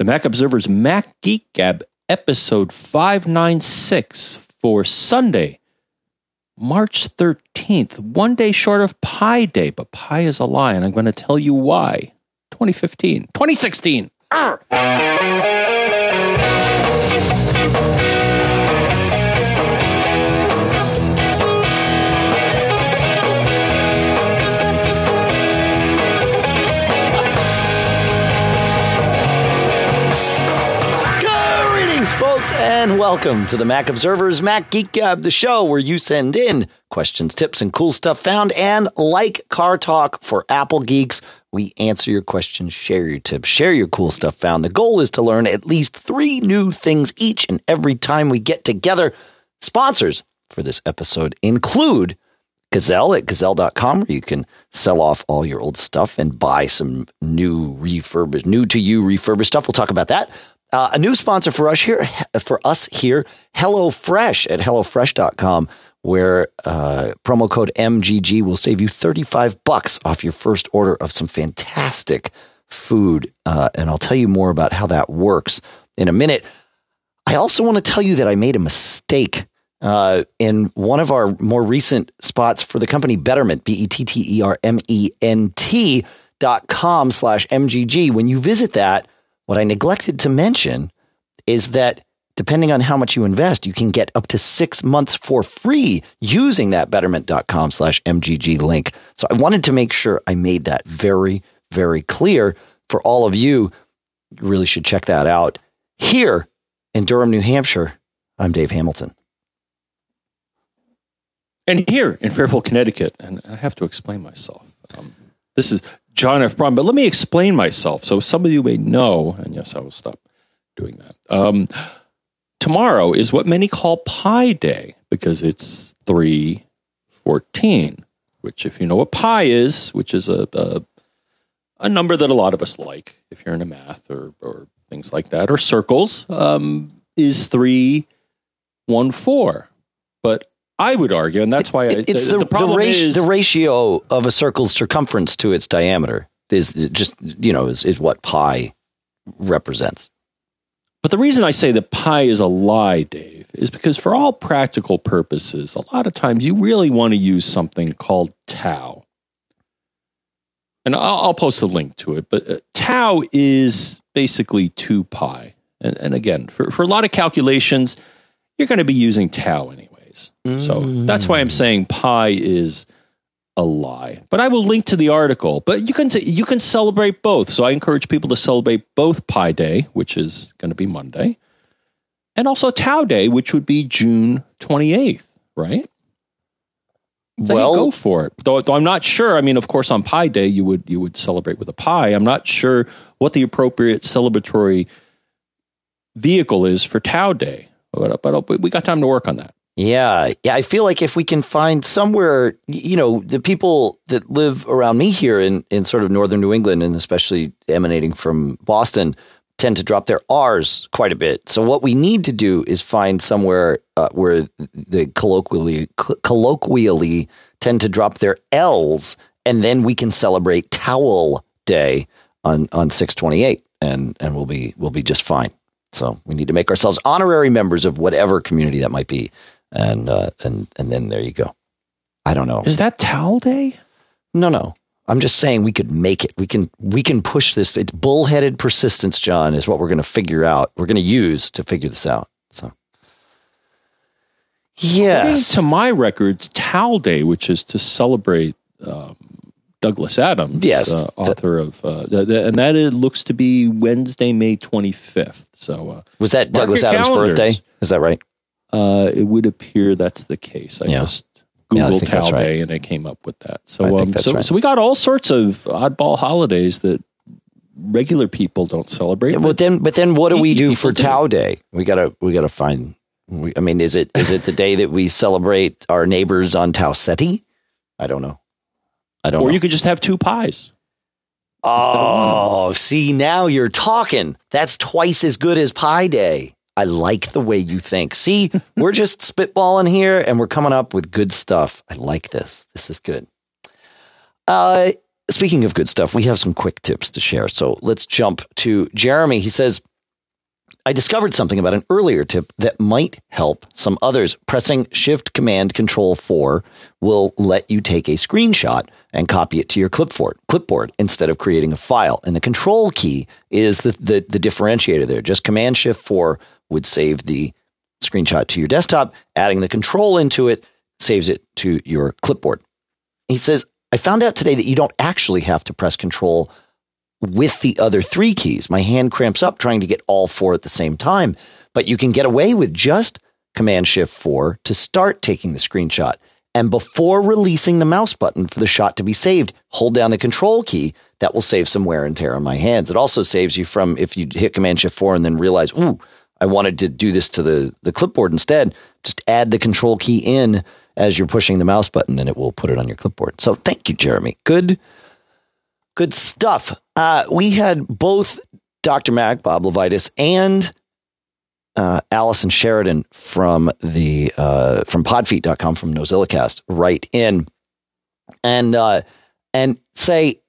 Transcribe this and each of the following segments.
The Mac Observer's Mac Geek Gab, episode 596 for Sunday, March 13th, one day short of Pi Day, but Pi is a lie, and I'm going to tell you why. 2016. And welcome to the Mac Observer's Mac Geek Gab, the show where you send in questions, tips, and cool stuff found. And like Car Talk for Apple geeks, we answer your questions, share your tips, share your cool stuff found. The goal is to learn at least 3 new things each and every time we get together. Sponsors for this episode include Gazelle at gazelle.com, where you can sell off all your old stuff and buy some new to you refurbished stuff. We'll talk about that. A new sponsor for us here, HelloFresh at HelloFresh.com, where promo code MGG will save you $35 off your first order of some fantastic food. And I'll tell you more about how that works in a minute. I also want to tell you that I made a mistake in one of our more recent spots for the company Betterment, BETTERMENT.com/MGG. When you visit that, what I neglected to mention is that depending on how much you invest, you can get up to 6 months for free using that betterment.com/MGG link. So I wanted to make sure I made that very, very clear for all of you. You really should check that out. Here in Durham, New Hampshire, I'm Dave Hamilton. And here in Fairfield, Connecticut, and I have to explain myself. This is John F. Braun, but let me explain myself. So some of you may know, and yes, I will stop doing that. Tomorrow is what many call Pi Day, because it's 3/14, which, if you know what pi is, which is a number that a lot of us like, if you're into math or things like that, or circles, is 3/14. But I would argue, and that's why the problem is the ratio of a circle's circumference to its diameter is what pi represents. But the reason I say that pi is a lie, Dave, is because for all practical purposes, a lot of times you really want to use something called tau. And I'll post a link to it, but tau is basically 2 pi. And again, for a lot of calculations, you're going to be using tau anyway. So that's why I'm saying pi is a lie. But I will link to the article. But you can celebrate both. So I encourage people to celebrate both Pi Day, which is going to be Monday, and also Tau Day, which would be June 28th, right? So well, go for it. Though I'm not sure. I mean, of course, on Pi Day you would celebrate with a pie. I'm not sure what the appropriate celebratory vehicle is for Tau Day, but we got time to work on that. Yeah. I feel like if we can find somewhere, the people that live around me here in sort of northern New England, and especially emanating from Boston, tend to drop their R's quite a bit. So what we need to do is find somewhere where they colloquially tend to drop their L's, and then we can celebrate Towel Day on 6/28, and we'll be just fine. So we need to make ourselves honorary members of whatever community that might be. And then there you go. I don't know. Is that Towel Day? No. I'm just saying we could make it. We can push this. It's bullheaded persistence, John, is what we're going to figure out. We're going to use to figure this out. So, yes. According to my records, Towel Day, which is to celebrate Douglas Adams, yes, author of, and that looks to be Wednesday, May 25th. So was that Douglas Adams' birthday? Is that right? It would appear that's the case. I just Googled Tau Day, right, and I came up with that. So, so we got all sorts of oddball holidays that regular people don't celebrate. Yeah, but then what do we do for Tau Day? We gotta find. Is it the day that we celebrate our neighbors on Tau Ceti? I don't know. Or you could just have 2 pies. Oh, see, now you're talking. That's twice as good as Pi Day. I like the way you think. See, we're just spitballing here, and we're coming up with good stuff. I like this. This is good. Speaking of good stuff, we have some quick tips to share. So let's jump to Jeremy. He says, I discovered something about an earlier tip that might help some others. Pressing Shift Command Control 4 will let you take a screenshot and copy it to your clipboard instead of creating a file. And the control key is the differentiator there. Just Command Shift 4 would save the screenshot to your desktop. Adding the control into it saves it to your clipboard. He says, I found out today that you don't actually have to press Control with the other three keys. My hand cramps up trying to get all four at the same time, but you can get away with just Command Shift 4 to start taking the screenshot. And before releasing the mouse button for the shot to be saved, hold down the Control key. That will save some wear and tear on my hands. It also saves you from, if you hit Command Shift 4 and then realize, ooh, I wanted to do this to the clipboard instead, just add the Control key in as you're pushing the mouse button and it will put it on your clipboard. So thank you, Jeremy. Good stuff. We had both Dr. Mac, Bob LeVitus, and Allison Sheridan from podfeet.com, from NozillaCast, right in and say,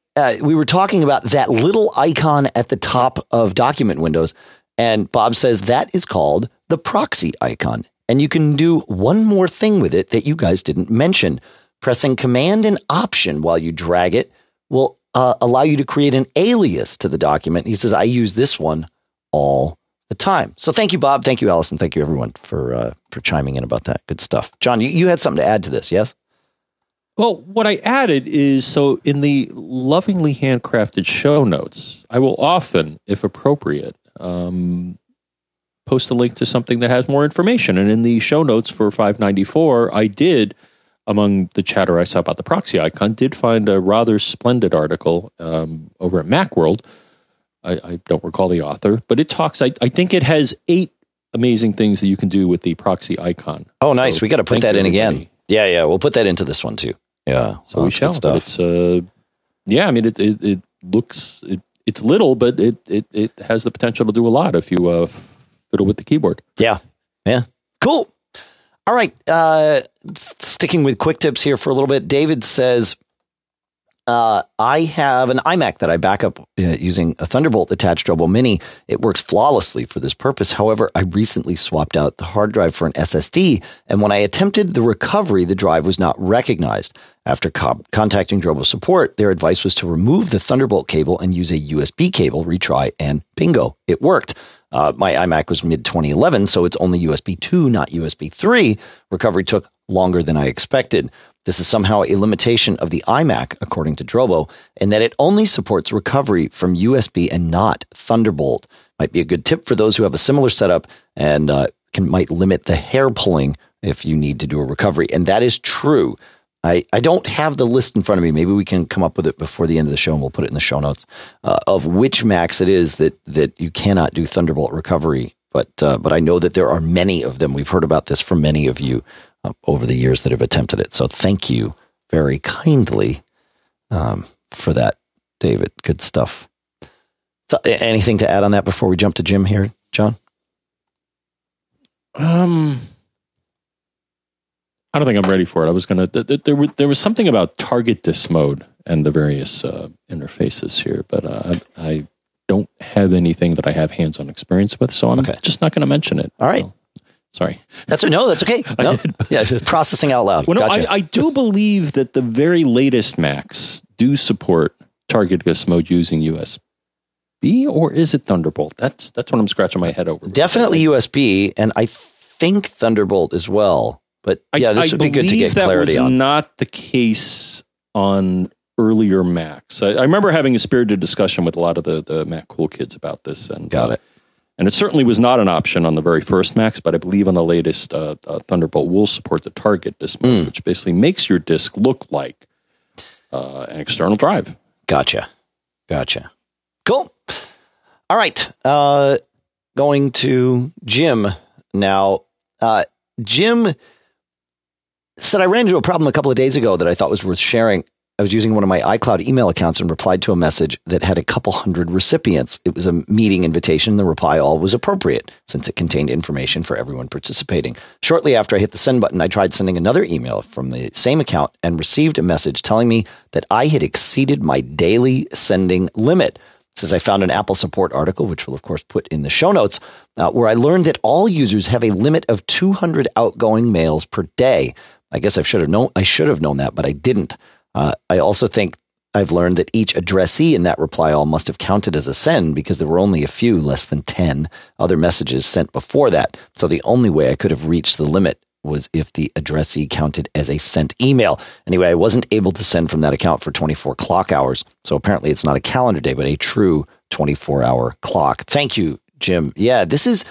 we were talking about that little icon at the top of document windows. And Bob says that is called the proxy icon. And you can do one more thing with it that you guys didn't mention. Pressing Command and Option while you drag it will allow you to create an alias to the document. He says, I use this one all the time. So thank you, Bob. Thank you, Allison. Thank you, everyone, for chiming in about that. Good stuff. John, you had something to add to this, yes? Well, what I added is, so in the lovingly handcrafted show notes, I will often, if appropriate, post a link to something that has more information. And in the show notes for 594, I did, among the chatter I saw about the proxy icon, did find a rather splendid article over at Macworld. I don't recall the author, but it talks, I think it has 8 amazing things that you can do with the proxy icon. Oh, nice. So we got to put that in again. Yeah. We'll put that into this one too. Yeah. So we shall. Stuff. It's, yeah. I mean, it looks, it's little, but it has the potential to do a lot if you fiddle with the keyboard. Yeah. Cool. All right. Sticking with quick tips here for a little bit. David says, I have an iMac that I back up using a Thunderbolt attached Drobo Mini. It works flawlessly for this purpose. However, I recently swapped out the hard drive for an SSD, and when I attempted the recovery, the drive was not recognized. After contacting Drobo support, their advice was to remove the Thunderbolt cable and use a USB cable, retry, and bingo, it worked. My iMac was mid-2011, so it's only USB 2, not USB 3. Recovery took longer than I expected. This is somehow a limitation of the iMac, according to Drobo, in that it only supports recovery from USB and not Thunderbolt. Might be a good tip for those who have a similar setup and might limit the hair pulling if you need to do a recovery. And that is true. I don't have the list in front of me. Maybe we can come up with it before the end of the show, and we'll put it in the show notes of which Macs it is that you cannot do Thunderbolt recovery. But I know that there are many of them. We've heard about this from many of you over the years that have attempted it. So thank you very kindly for that, David. Good stuff. Anything to add on that before we jump to Jim here, John? I don't think I'm ready for it. I was going to, there was something about target disk mode and the various interfaces here, but I don't have anything that I have hands-on experience with, so I'm just not going to mention it. All right. So. Sorry. That's okay. No. Yeah, processing out loud. Well, no, gotcha. I do believe that the very latest Macs do support target disk mode using USB, or is it Thunderbolt? That's what I'm scratching my head over. Definitely USB, and I think Thunderbolt as well. But yeah, this would be good to get clarity on. That was not the case on earlier Macs. I remember having a spirited discussion with a lot of the Mac cool kids about this. And got it. And it certainly was not an option on the very first Macs, but I believe on the latest Thunderbolt will support the target disk mode, which basically makes your disk look like an external drive. Gotcha. Cool. All right. Going to Jim now. Jim said, I ran into a problem a couple of days ago that I thought was worth sharing. I was using one of my iCloud email accounts and replied to a message that had a couple hundred recipients. It was a meeting invitation. The reply all was appropriate since it contained information for everyone participating. Shortly after I hit the send button, I tried sending another email from the same account and received a message telling me that I had exceeded my daily sending limit. says, I found an Apple support article, which we'll, of course, put in the show notes, where I learned that all users have a limit of 200 outgoing mails per day. I guess I should have known that, but I didn't. I also think I've learned that each addressee in that reply all must have counted as a send because there were only a few, less than 10 other messages sent before that. So the only way I could have reached the limit was if the addressee counted as a sent email. Anyway, I wasn't able to send from that account for 24 clock hours. So apparently it's not a calendar day, but a true 24-hour clock. Thank you, Jim. Yeah, it's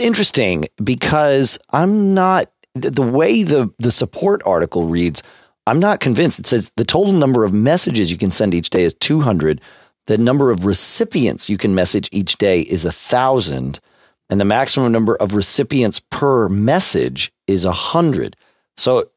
interesting because I'm not, the way the support article reads, I'm not convinced. It says the total number of messages you can send each day is 200. The number of recipients you can message each day is 1,000. And the maximum number of recipients per message is 100. So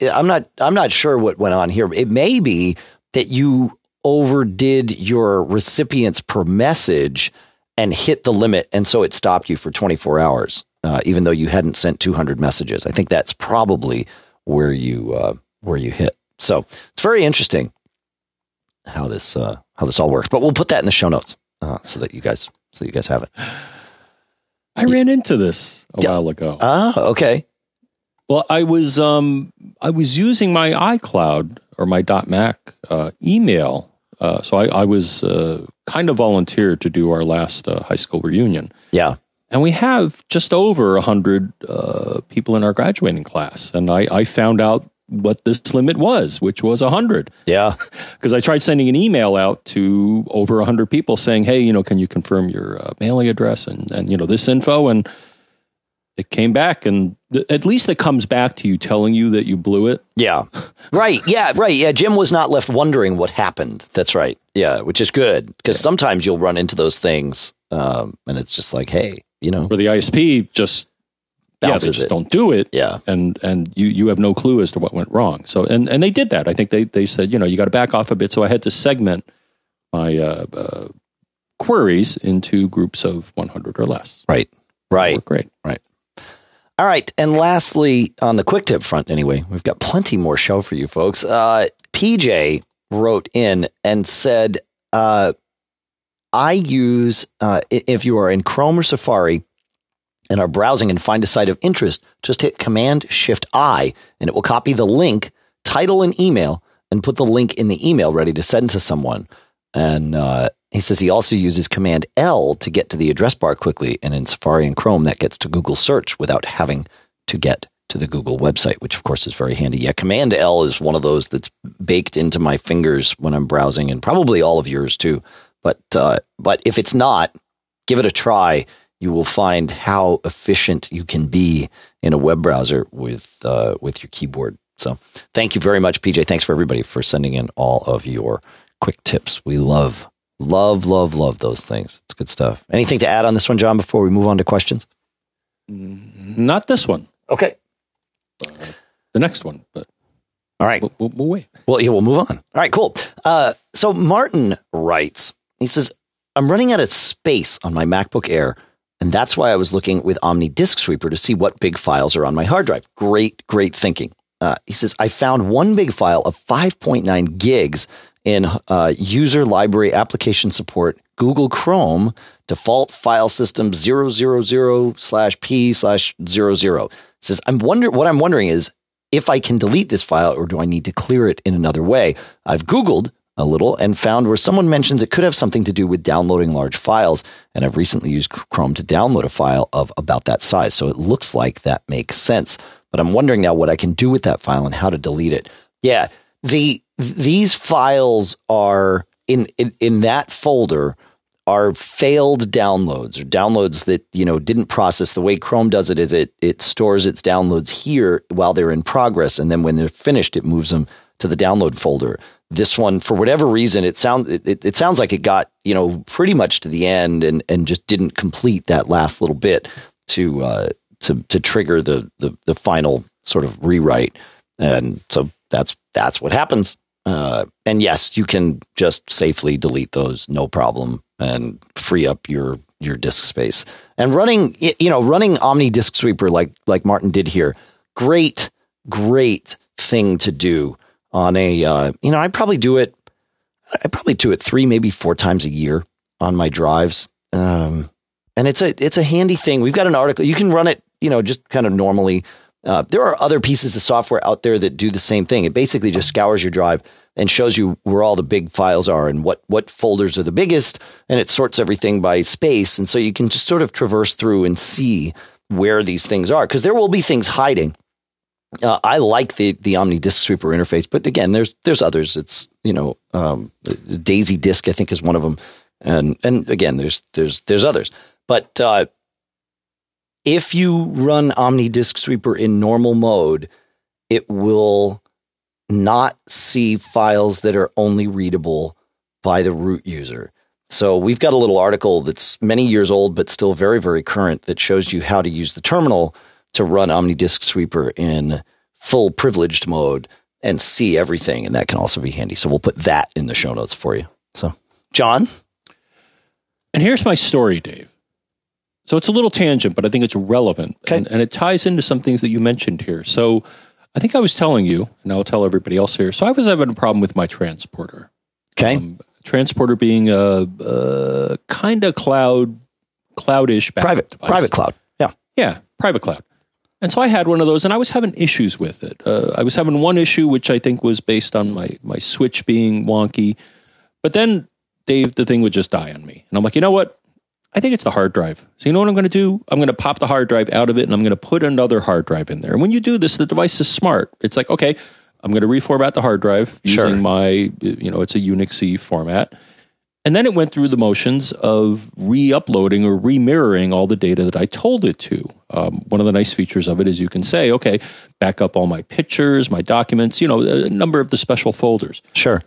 I'm not sure what went on here. It may be that you overdid your recipients per message and hit the limit. And so it stopped you for 24 hours, even though you hadn't sent 200 messages. I think that's probably where you hit. So it's very interesting how this all works, but we'll put that in the show notes so that you guys have it. I ran into this a while ago. Oh, okay. Well, I was using my iCloud or my .Mac email. So I was kind of volunteered to do our last high school reunion. Yeah. And we have just over 100 people in our graduating class. And I found out what this limit was, which was 100. Yeah. Because I tried sending an email out to over 100 people saying, hey, can you confirm your mailing address and this info? And it came back, and at least it comes back to you telling you that you blew it. Yeah. Right. Yeah. Right. Yeah. Jim was not left wondering what happened. That's right. Yeah. Which is good, because sometimes you'll run into those things and it's just like, hey, where the ISP just they just don't do it. Yeah. And you have no clue as to what went wrong. So, and they did that. I think they said, you got to back off a bit. So I had to segment my queries into groups of 100 or less. Right. Great. Right. All right. And lastly, on the quick tip front, anyway, we've got plenty more show for you folks. PJ wrote in and said, I use, if you are in Chrome or Safari and are browsing and find a site of interest, just hit Command-Shift-I, and it will copy the link, title, and email, and put the link in the email ready to send to someone. And he says he also uses Command-L to get to the address bar quickly, and in Safari and Chrome, that gets to Google search without having to get to the Google website, which, of course, is very handy. Yeah, Command-L is one of those that's baked into my fingers when I'm browsing, and probably all of yours, too. But if it's not, give it a try. You will find how efficient you can be in a web browser with your keyboard. So thank you very much, PJ. Thanks for everybody for sending in all of your quick tips. We love those things. It's good stuff. Anything to add on this one, John, before we move on to questions? Not this one. Okay. The next one, but. All right. We'll wait. Well, yeah, we'll move on. All right, cool. So Martin writes, he says, I'm running out of space on my MacBook Air, and that's why I was looking with Omni Disk Sweeper to see what big files are on my hard drive. Great thinking. He says, I found one big file of 5.9 gigs in user library application support, Google Chrome, default file system 000/p/00. It says, what I'm wondering is, if I can delete this file, or do I need to clear it in another way? I've Googled a little and found where someone mentions it could have something to do with downloading large files. And I've recently used Chrome to download a file of about that size. So it looks like that makes sense. But I'm wondering now what I can do with that file and how to delete it. Yeah, these files are in that folder are failed downloads, or downloads that, didn't process. The way Chrome does it is it stores its downloads here while they're in progress. And then when they're finished, it moves them to the download folder. This one, for whatever reason, it sounds like it got, pretty much to the end and just didn't complete that last little bit to trigger the final sort of rewrite. And so that's what happens. And yes, you can just safely delete those, no problem, and free up your disk space. And running Omni Disk Sweeper like Martin did here, great thing to do on a I'd probably do it. I probably do it 3, maybe 4 times a year on my drives. And it's a handy thing. We've got an article. You can run it, just kind of normally. There are other pieces of software out there that do the same thing. It basically just scours your drive and shows you where all the big files are and what folders are the biggest. And it sorts everything by space. And so you can just sort of traverse through and see where these things are, because there will be things hiding. I like the Omni Disk Sweeper interface, but again, there's others. It's, Daisy Disk, I think, is one of them. And again, there's others, but, if you run Omni Disk Sweeper in normal mode, it will not see files that are only readable by the root user. So we've got a little article that's many years old, but still very, very current, that shows you how to use the terminal to run Omni Disk Sweeper in full privileged mode and see everything. And that can also be handy. So we'll put that in the show notes for you. So, John. And here's my story, Dave. So it's a little tangent, but I think it's relevant. Okay. And it ties into some things that you mentioned here. So I think I was telling you, and I'll tell everybody else here. So I was having a problem with my Transporter. Okay. Transporter being a kind of cloudish backup device. Private cloud. Yeah. Yeah, private cloud. And so I had one of those, and I was having issues with it. I was having one issue, which I think was based on my switch being wonky. But then, Dave, the thing would just die on me. And I'm like, you know what? I think it's the hard drive. So you know what I'm going to do? I'm going to pop the hard drive out of it, and I'm going to put another hard drive in there. And when you do this, the device is smart. It's like, okay, I'm going to reformat the hard drive using my, it's a Unix-y format. And then it went through the motions of re-uploading or re-mirroring all the data that I told it to. One of the nice features of it is you can say, okay, back up all my pictures, my documents, a number of the special folders. Sure.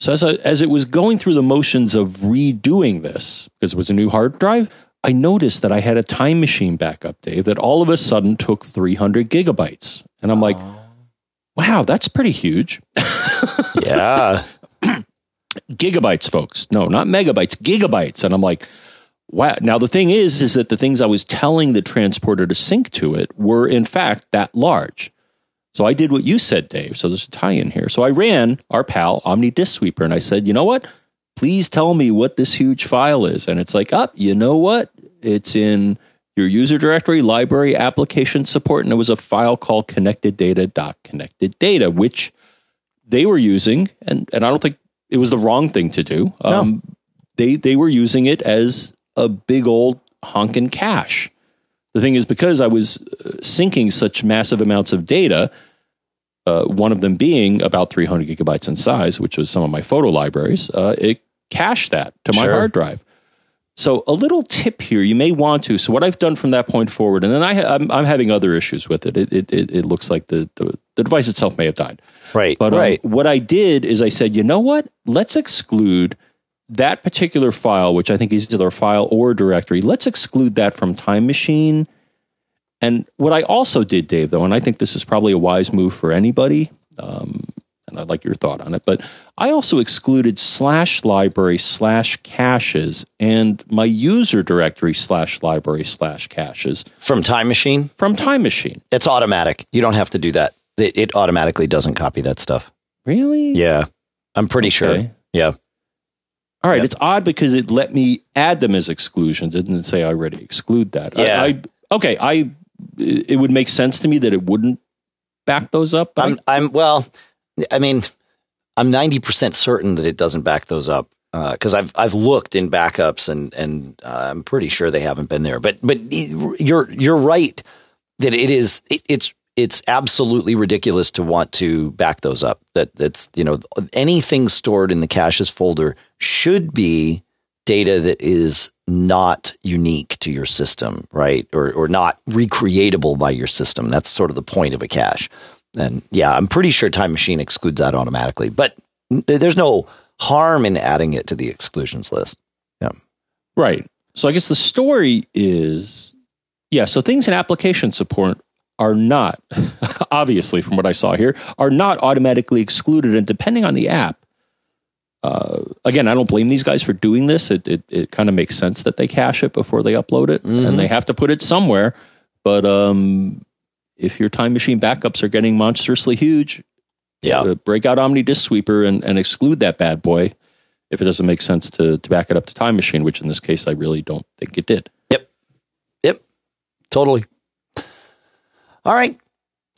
So as it was going through the motions of redoing this, because it was a new hard drive, I noticed that I had a Time Machine backup, Dave, that all of a sudden took 300 gigabytes. And I'm like, wow, that's pretty huge. Yeah. Gigabytes, folks. No, not megabytes, gigabytes. And I'm like, wow. Now, the thing is that the things I was telling the Transporter to sync to it were, in fact, that large. So I did what you said, Dave. So there's a tie-in here. So I ran our pal, Omni Disk Sweeper, and I said, you know what? Please tell me what this huge file is. And it's like, you know what? It's in your user directory, library, application support, and it was a file called connected data, which they were using, and I don't think it was the wrong thing to do. No. They were using it as a big old honkin' cache. The thing is, because I was syncing such massive amounts of data, one of them being about 300 gigabytes in size, which was some of my photo libraries, it cached that to my hard drive. So a little tip here, you may want to. So what I've done from that point forward, and then I'm having other issues with it. It looks like the device itself may have died. Right. But what I did is I said, you know what? Let's exclude that particular file, which I think is either a file or directory, let's exclude that from Time Machine. And what I also did, Dave, though, and I think this is probably a wise move for anybody, and I'd like your thought on it, but I also excluded /library/caches and my user directory /library/caches. From Time Machine? From Time Machine. It's automatic. You don't have to do that. It automatically doesn't copy that stuff. Really? Yeah. I'm pretty sure. Yeah. All right, yep. It's odd because it let me add them as exclusions. It didn't say I already exclude that. Yeah. It would make sense to me that it wouldn't back those up. I'm 90% certain that it doesn't back those up because I've looked in backups and I'm pretty sure they haven't been there. But you're right that it's absolutely ridiculous to want to back those up. That's anything stored in the caches folder should be data that is not unique to your system, right? Or not recreatable by your system. That's sort of the point of a cache. And yeah, I'm pretty sure Time Machine excludes that automatically, but there's no harm in adding it to the exclusions list. Yeah. Right. So I guess the story is, so things in application support are not, obviously from what I saw here, are not automatically excluded. And depending on the app, again, I don't blame these guys for doing this. It kind of makes sense that they cache it before they upload it, and they have to put it somewhere. But if your Time Machine backups are getting monstrously huge, break out Omni Disk Sweeper and exclude that bad boy. if it doesn't make sense to back it up to Time Machine, which in this case I really don't think it did. Yep. Totally. All right.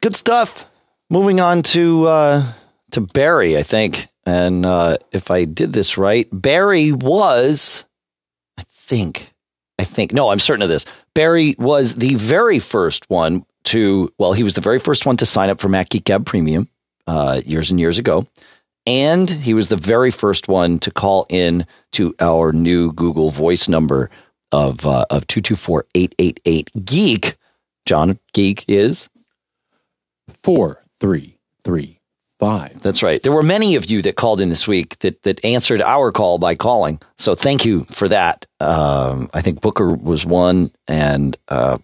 Good stuff. Moving on to Barry, I think. And if I did this right, Barry was, I'm certain of this. Barry was the very first one to, well, he was the very first one to sign up for Mac Geek Gab Premium years and years ago. And he was the very first one to call in to our new Google Voice number of 224-888-GEEK. John, Geek is? 4335. That's right. There were many of you that called in this week that answered our call by calling. So thank you for that. I think Booker was one, and I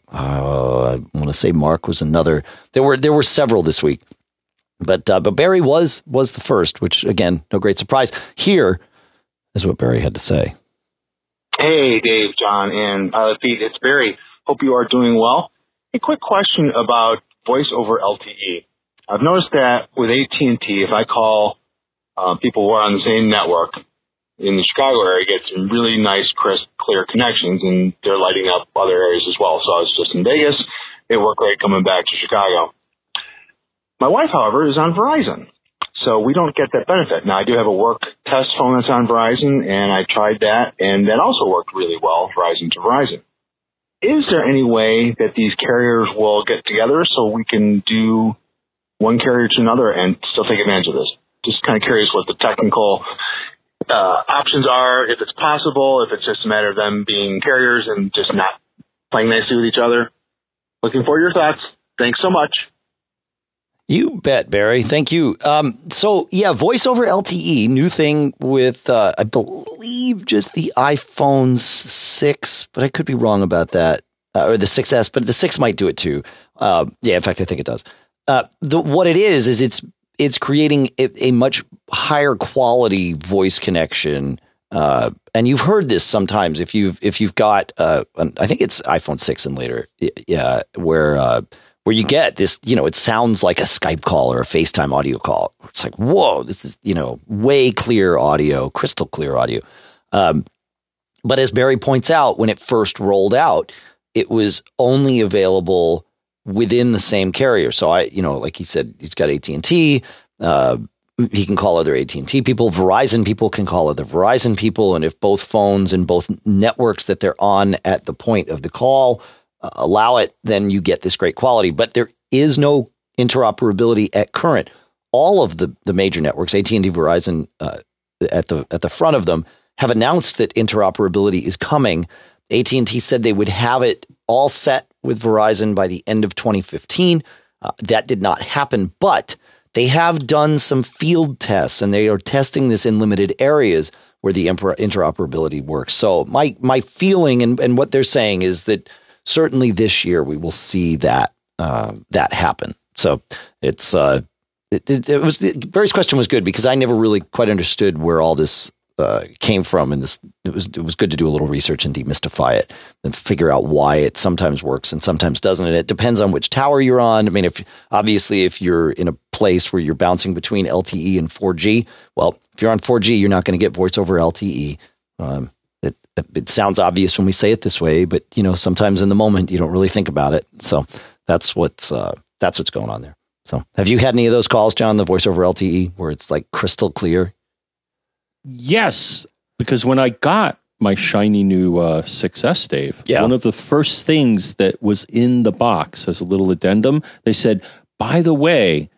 want to say Mark was another. There were several this week, but Barry was the first, which again, no great surprise. Here is what Barry had to say. Hey, Dave, John, and Pilot Pete, it's Barry. Hope you are doing well. A quick question about voice over LTE. I've noticed that with AT&T, if I call people who are on the same network in the Chicago area, get some really nice, crisp, clear connections, and they're lighting up other areas as well. So I was just in Vegas. It worked great coming back to Chicago. My wife, however, is on Verizon, so we don't get that benefit. Now, I do have a work test phone that's on Verizon, and I tried that, and that also worked really well, Verizon to Verizon. Is there any way that these carriers will get together so we can do one carrier to another and still take advantage of this? Just kind of curious what the technical options are, if it's possible, if it's just a matter of them being carriers and just not playing nicely with each other. Looking for your thoughts. Thanks so much. You bet, Barry. Thank you. Voice over LTE, new thing with, I believe, just the iPhone 6, but I could be wrong about that, or the 6S, but the 6 might do it too. In fact, I think it does. What it is it's creating a much higher quality voice connection. And you've heard this sometimes if you've got, I think it's iPhone 6 and later, yeah, where you get this, it sounds like a Skype call or a FaceTime audio call. It's like, whoa, this is, way clear audio, crystal clear audio. But as Barry points out, when it first rolled out, it was only available within the same carrier. So like he said, he's got AT&T, he can call other AT&T people, Verizon people can call other Verizon people. And if both phones and both networks that they're on at the point of the call allow it, then you get this great quality. But there is no interoperability at current. All of the major networks, AT&T, Verizon, at the front of them, have announced that interoperability is coming. AT&T said they would have it all set with Verizon by the end of 2015. That did not happen, but they have done some field tests, and they are testing this in limited areas where the interoperability works. So my feeling and what they're saying is that certainly this year we will see that happen. So it's it was Barry's question was good, because I never really quite understood where all this came from, and it was good to do a little research and demystify it and figure out why it sometimes works and sometimes doesn't. And it depends on which tower you're on. I mean, if you're in a place where you're bouncing between LTE and 4G, well, if you're on 4G, you're not going to get voice over LTE. It sounds obvious when we say it this way, but sometimes in the moment you don't really think about it. So that's what's going on there. So have you had any of those calls, John, the voice over LTE, where it's like crystal clear? Yes, because when I got my shiny new 6S, Dave, one of the first things that was in the box as a little addendum, they said, by the way,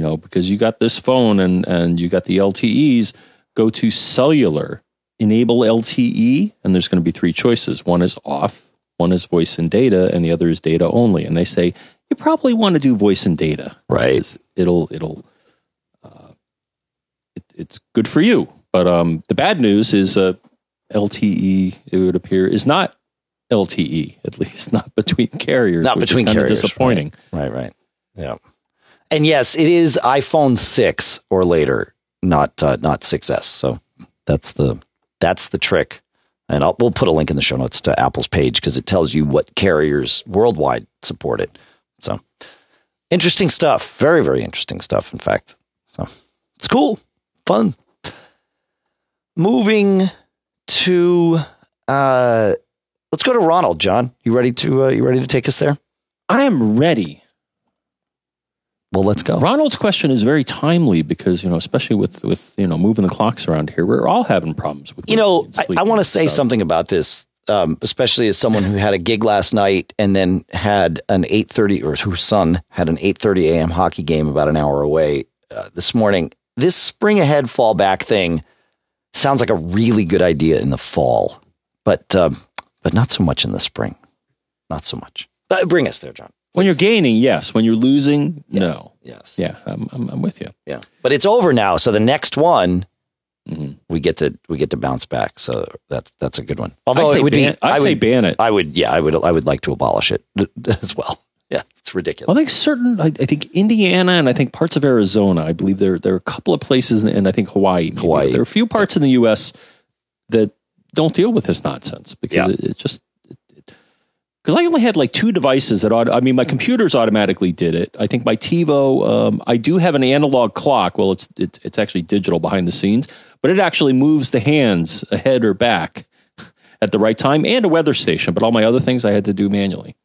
because you got this phone and you got the LTEs, go to cellular, enable LTE, and there's going to be three choices. One is off, one is voice and data, and the other is data only. And they say, you probably want to do voice and data. Right. It's good for you. But the bad news is LTE, it would appear, is not LTE, at least not between carriers. Not between carriers. Kind of disappointing. Right. Yeah. And yes, it is iPhone 6 or later, not 6S. So that's the trick. And we'll put a link in the show notes to Apple's page, because it tells you what carriers worldwide support it. So interesting stuff. Very, very interesting stuff, in fact. So it's cool. Fun. moving to let's go to Ronald. John, you ready to take us there? I am ready. Well, let's go. Ronald's question is very timely because, you know, especially with moving the clocks around here, we're all having problems with, I want to say something about this, especially as someone who had a gig last night and then had an 8:30 or whose son had an 8:30 a.m. hockey game about an hour away this morning. This spring ahead, fall back thing sounds like a really good idea in the fall, but not so much in the spring. Not so much. Bring us there, John. When you're gaining, yes. When you're losing, yes. No. Yes. Yeah, I'm with you. Yeah, but it's over now. So the next one, we get to bounce back. So that's a good one. Although I would ban it. I would like to abolish it as well. Yeah, it's ridiculous. I think I think Indiana and I think parts of Arizona. I believe there are a couple of places, and I think Hawaii. There are a few parts in the U.S. that don't deal with this nonsense because it just. Because I only had like two devices that, my computers automatically did it. I think my TiVo, I do have an analog clock. Well, it's actually digital behind the scenes, but it actually moves the hands ahead or back at the right time, and a weather station. But all my other things I had to do manually.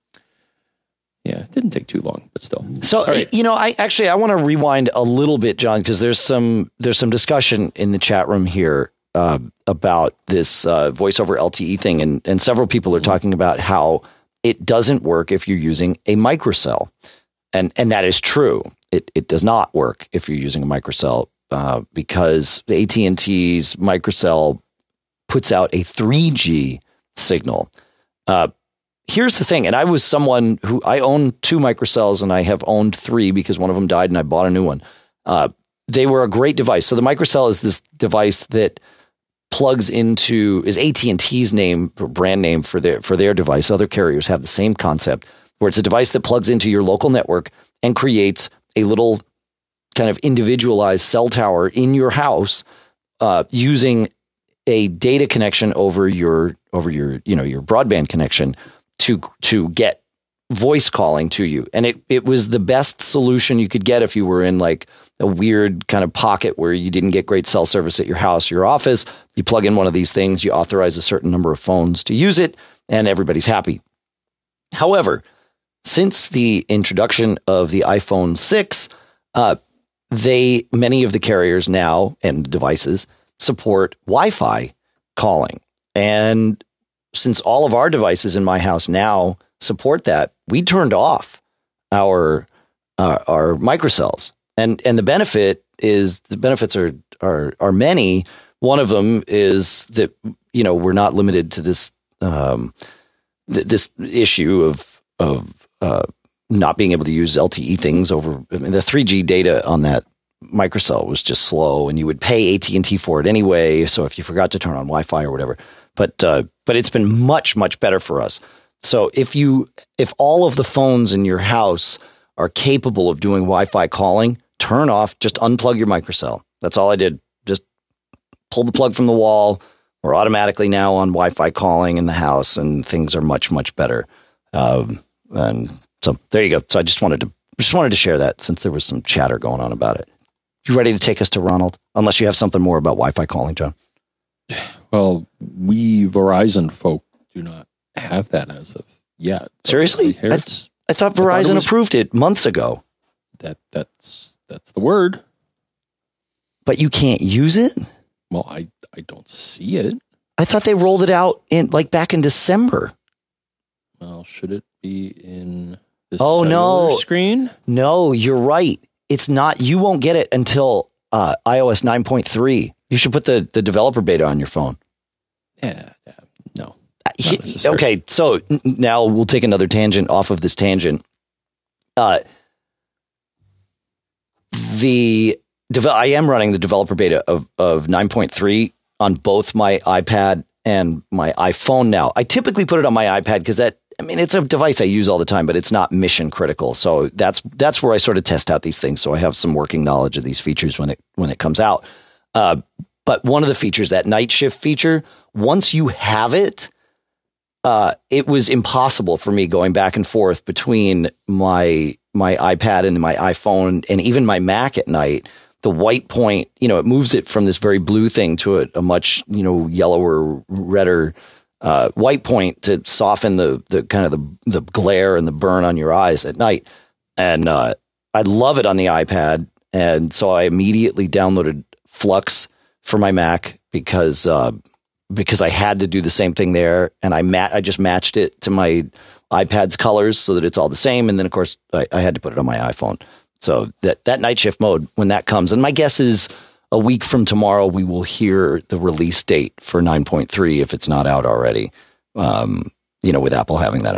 Yeah, it didn't take too long, but still. So, right. I want to rewind a little bit, John, because there's some discussion in the chat room here about this voice over LTE thing. And several people are talking about how it doesn't work if you're using a microcell, and that is true. It does not work if you're using a microcell because the AT&T's microcell puts out a 3G signal. Here's the thing, and I was someone who I owned two microcells, and I have owned three because one of them died, and I bought a new one. They were a great device. So the microcell is this device that plugs into, is AT&T's name or brand name for their device. Other carriers have the same concept where it's a device that plugs into your local network and creates a little kind of individualized cell tower in your house using a data connection over your broadband connection to get voice calling to you. And it was the best solution you could get if you were in like a weird kind of pocket where you didn't get great cell service at your house, your office. You plug in one of these things, you authorize a certain number of phones to use it, and everybody's happy. However, since the introduction of the iPhone 6, many of the carriers now and devices support Wi-Fi calling. And since all of our devices in my house now support that, we turned off our microcells. And the benefits are many. One of them is that, we're not limited to this this issue of not being able to use LTE things over. I mean, the 3G data on that microcell was just slow, and you would pay AT&T for it anyway. So if you forgot to turn on Wi-Fi or whatever, but it's been much, much better for us. So if all of the phones in your house are capable of doing Wi-Fi calling, turn off, just unplug your microcell. That's all I did. Just pull the plug from the wall. We're automatically now on Wi-Fi calling in the house, and things are much, much better. And so there you go. So I just wanted to share that since there was some chatter going on about it. You ready to take us to Ronald? Unless you have something more about Wi-Fi calling, John. Well, we Verizon folk do not have that as of yet. Seriously? I thought Verizon approved it months ago. That's the word. But you can't use it? Well, I don't see it. I thought they rolled it out back in December. Well, should it be in this screen? No, you're right. It's not. You won't get it until iOS 9.3. You should put the developer beta on your phone. Yeah. No. Okay, so now we'll take another tangent off of this tangent. I am running the developer beta of 9.3 on both my iPad and my iPhone now. I typically put it on my iPad because it's a device I use all the time, but it's not mission critical. So that's where I sort of test out these things. So I have some working knowledge of these features when it comes out. But one of the features, that night shift feature, once you have it, it was impossible for me going back and forth between my iPad and my iPhone and even my Mac at night the white point, you know, it moves it from this very blue thing to a much, you know, yellower, redder white point to soften the kind of the glare and the burn on your eyes at night. And I love it on the iPad. And so I immediately downloaded Flux for my Mac because I had to do the same thing there. And I just matched it to my iPad's colors so that it's all the same. And then, of course, I had to put it on my iPhone. So that night shift mode, when that comes, and my guess is a week from tomorrow, we will hear the release date for 9.3 if it's not out already, you know, with Apple having that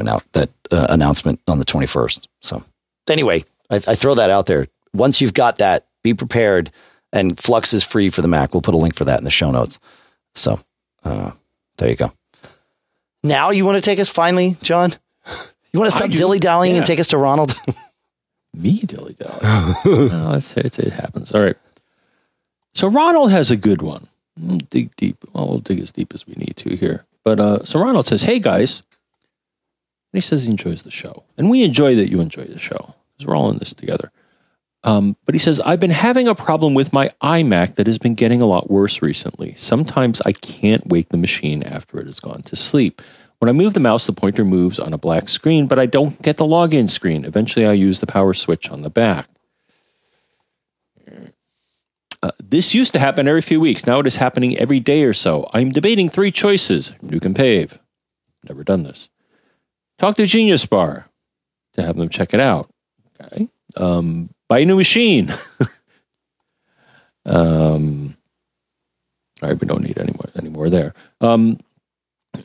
announcement on the 21st. So anyway, I throw that out there. Once you've got that, be prepared. And Flux is free for the Mac. We'll put a link for that in the show notes. So there you go. Now you want to take us finally, John? You want to stop dilly-dallying and take us to Ronald? Me dilly-dally? No, it happens. All right. So Ronald has a good one. Dig deep. Well, we'll dig as deep as we need to here. But so Ronald says, hey, guys. And he says he enjoys the show. And we enjoy that you enjoy the show, because we're all in this together. But he says, I've been having a problem with my iMac that has been getting a lot worse recently. Sometimes I can't wake the machine after it has gone to sleep. When I move the mouse, the pointer moves on a black screen, but I don't get the login screen. Eventually, I use the power switch on the back. This used to happen every few weeks. Now it is happening every day or so. I'm debating three choices. Nuke and Pave. Never done this. Talk to Genius Bar to have them check it out. Okay. Buy a new machine. All right, we don't need any more there.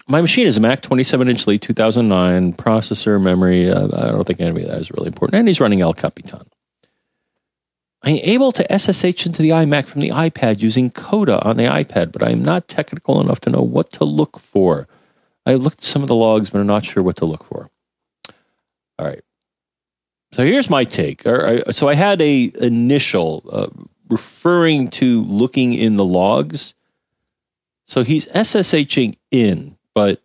My machine is a Mac 27-inch late 2009, processor, memory. I don't think any of that is really important. And he's running El Capitan. I'm able to SSH into the iMac from the iPad using Coda on the iPad, but I'm not technical enough to know what to look for. I looked at some of the logs, but I'm not sure what to look for. All right. So here's my take. So I had a initial referring to looking in the logs. So he's SSHing in, but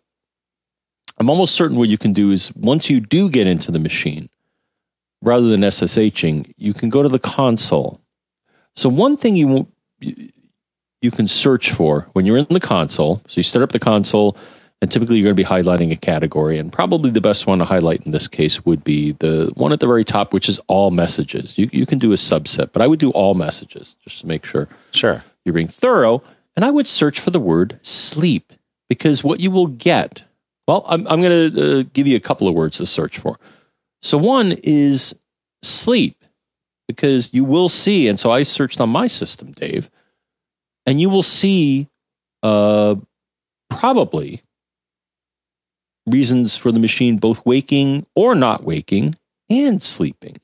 I'm almost certain what you can do is once you do get into the machine, rather than SSHing, you can go to the console. So one thing you can search for when you're in the console, so you start up the console, and typically, you're going to be highlighting a category. And probably the best one to highlight in this case would be the one at the very top, which is all messages. You can do a subset, but I would do all messages just to make sure. Sure. You're being thorough. And I would search for the word sleep, because what you will get. Well, I'm going to give you a couple of words to search for. So one is sleep, because you will see. And so I searched on my system, Dave, and you will see probably reasons for the machine both waking or not waking and sleeping.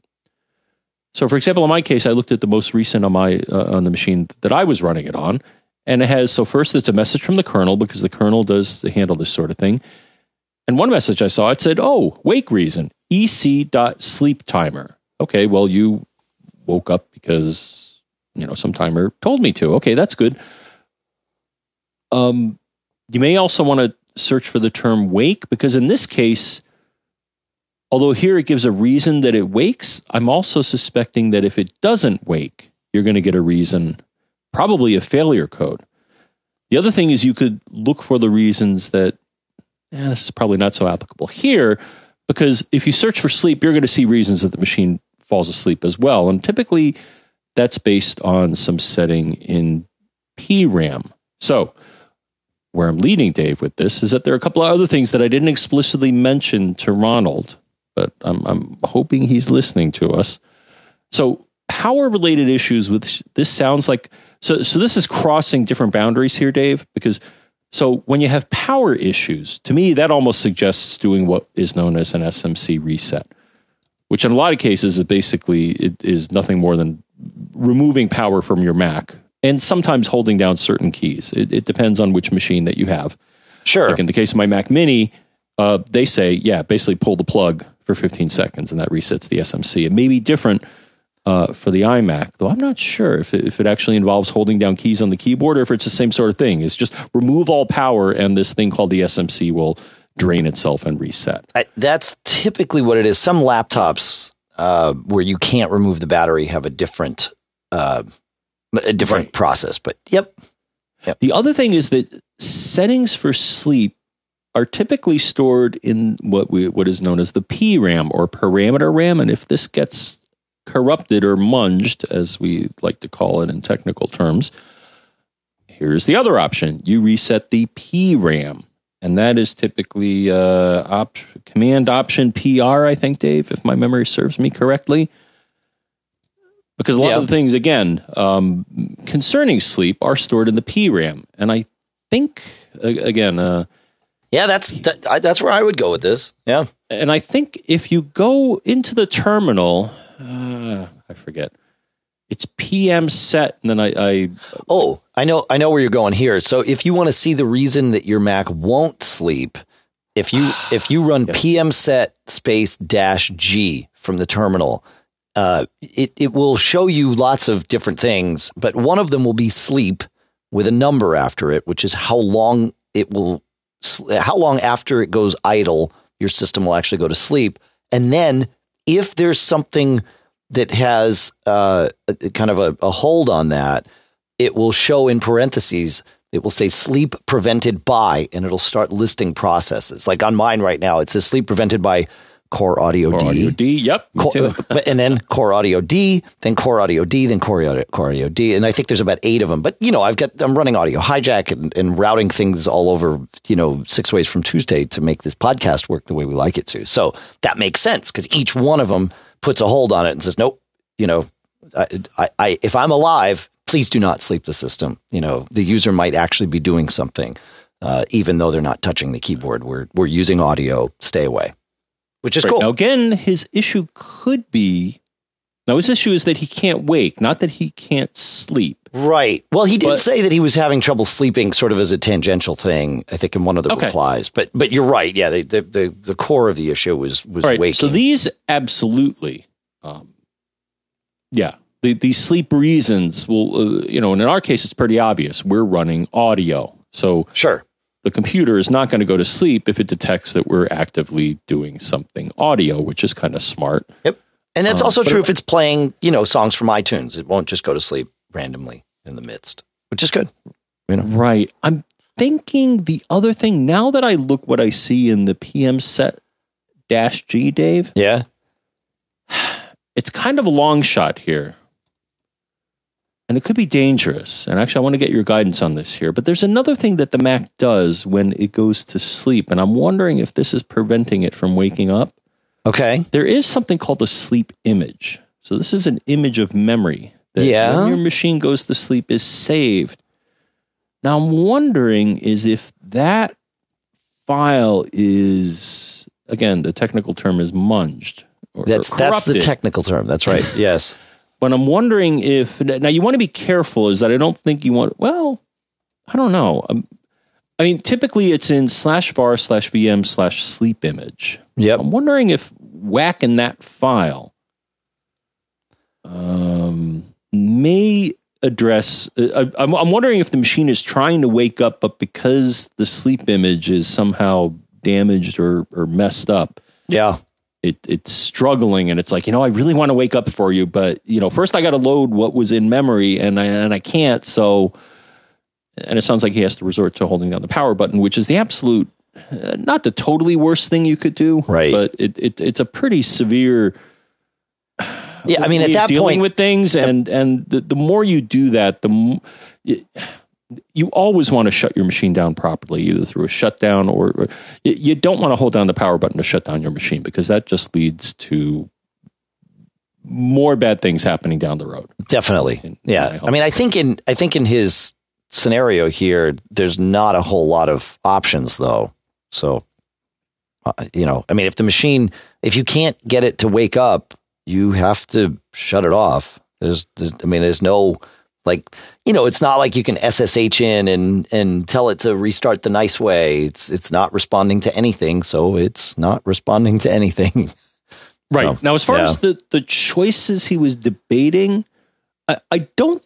So, for example, in my case, I looked at the most recent on my on the machine that I was running it on, and it has, so first it's a message from the kernel, because the kernel does handle this sort of thing. And one message I saw, it said, oh, wake reason, ec.sleep timer. Okay, well, you woke up because, you know, some timer told me to. Okay, that's good. You may also want to search for the term wake, because in this case, although here it gives a reason that it wakes, I'm also suspecting that if it doesn't wake, you're going to get a reason, probably a failure code. The other thing is you could look for the reasons that this is probably not so applicable here, because if you search for sleep, you're going to see reasons that the machine falls asleep as well. And typically that's based on some setting in PRAM. So where I'm leading, Dave, with this is that there are a couple of other things that I didn't explicitly mention to Ronald, but I'm hoping he's listening to us. So how are related issues with this sounds like, so this is crossing different boundaries here, Dave, because so when you have power issues, to me, that almost suggests doing what is known as an SMC reset, which in a lot of cases is basically, it is nothing more than removing power from your Mac. And sometimes holding down certain keys. It depends on which machine that you have. Sure. Like in the case of my Mac Mini, they say, yeah, basically pull the plug for 15 seconds, and that resets the SMC. It may be different for the iMac, though I'm not sure if it actually involves holding down keys on the keyboard, or if it's the same sort of thing. It's just remove all power, and this thing called the SMC will drain itself and reset. That's typically what it is. Some laptops where you can't remove the battery have a different a different process, but yep. The other thing is that settings for sleep are typically stored in what is known as the PRAM or parameter RAM, and if this gets corrupted or munged, as we like to call it in technical terms, here's the other option: you reset the PRAM, and that is typically command option PR, I think, Dave, if my memory serves me correctly. Because a lot of the things, again, concerning sleep are stored in the PRAM. And I think, again... that's where I would go with this. Yeah. And I think if you go into the terminal, I forget, it's PM set, and then I... Oh, I know where you're going here. So if you want to see the reason that your Mac won't sleep, if you run PM set space -G from the terminal... It will show you lots of different things, but one of them will be sleep with a number after it, which is how long after it goes idle your system will actually go to sleep. And then if there's something that has kind of a hold on that, it will show in parentheses. It will say sleep prevented by, and it'll start listing processes. Like on mine right now, it says sleep prevented by Core Audio D. Yep. And then Core Audio D, then Core Audio D, and I think there's about 8 of them. But you know, I'm running Audio Hijack and routing things all over, you know, 6 ways from Tuesday to make this podcast work the way we like it to. So that makes sense, because each one of them puts a hold on it and says, nope, you know, I if I'm alive, please do not sleep the system. You know, the user might actually be doing something, even though they're not touching the keyboard. We're using audio. Stay away. Which is cool. Now, again, his issue is that he can't wake, not that he can't sleep. Right. Well, he did say that he was having trouble sleeping sort of as a tangential thing, I think, in one of the replies. But you're right. Yeah, the core of the issue was waking. So these absolutely, the sleep reasons will, and in our case, it's pretty obvious. We're running audio. So sure. The computer is not going to go to sleep if it detects that we're actively doing something audio, which is kind of smart. Yep. And that's also true if it's playing, songs from iTunes. It won't just go to sleep randomly in the midst, which is good. Right. I'm thinking the other thing, now that I look what I see in the PM set -G, Dave. Yeah. It's kind of a long shot here, and it could be dangerous. And actually, I want to get your guidance on this here. But there's another thing that the Mac does when it goes to sleep, and I'm wondering if this is preventing it from waking up. Okay. There is something called a sleep image. So this is an image of memory that when your machine goes to sleep is saved. Now, I'm wondering is if that file is, again, the technical term is munged. That's the technical term. That's right. Yes. But I'm wondering if, now you want to be careful, is that I don't think you want, well, I don't know. I mean, typically it's in /var/vm/sleep image. Yep. I'm wondering if whacking that file may address, I'm wondering if the machine is trying to wake up, but because the sleep image is somehow damaged or messed up. Yeah. It's struggling, and it's like, I really want to wake up for you, but first I got to load what was in memory, and I can't. So, and it sounds like he has to resort to holding down the power button, which is the absolute, not the totally worst thing you could do, right? But it's a pretty severe. Yeah, I mean, at that dealing point with things, and the more you do that, you always want to shut your machine down properly, either through a shutdown or you don't want to hold down the power button to shut down your machine, because that just leads to more bad things happening down the road. Definitely. I mean, I think in his scenario here, there's not a whole lot of options though. So, I mean, if you can't get it to wake up, you have to shut it off. There's no, it's not like you can SSH in and tell it to restart the nice way. It's not responding to anything, so it's not responding to anything. Right. So, now, as far as the choices he was debating, I don't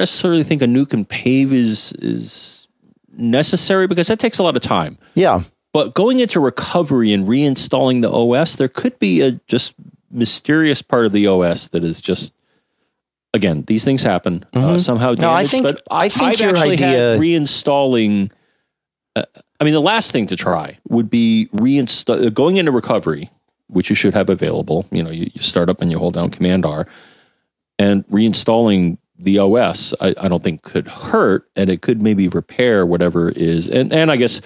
necessarily think a nuke and pave is necessary, because that takes a lot of time. Yeah. But going into recovery and reinstalling the OS, there could be a just mysterious part of the OS that is just again, these things happen somehow. Damaged, no, I think your idea reinstalling. I mean, the last thing to try would be going into recovery, which you should have available. You know, you start up and you hold down Command R, and reinstalling the OS. I don't think could hurt, and it could maybe repair whatever is. And I guess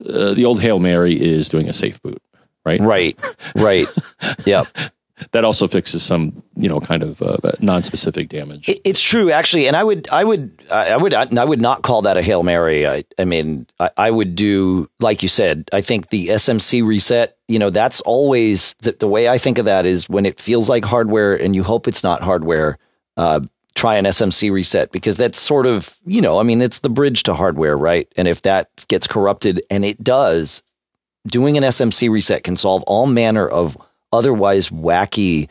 the old Hail Mary is doing a safe boot, right? Right. Yeah. That also fixes some, kind of non-specific damage. It's true, actually, and I would not call that a Hail Mary. I mean, I would do, like you said. I think the SMC reset. That's always the way I think of that is when it feels like hardware, and you hope it's not hardware. Try an SMC reset, because that's sort of it's the bridge to hardware, right? And if that gets corrupted, and it does, doing an SMC reset can solve all manner of otherwise wacky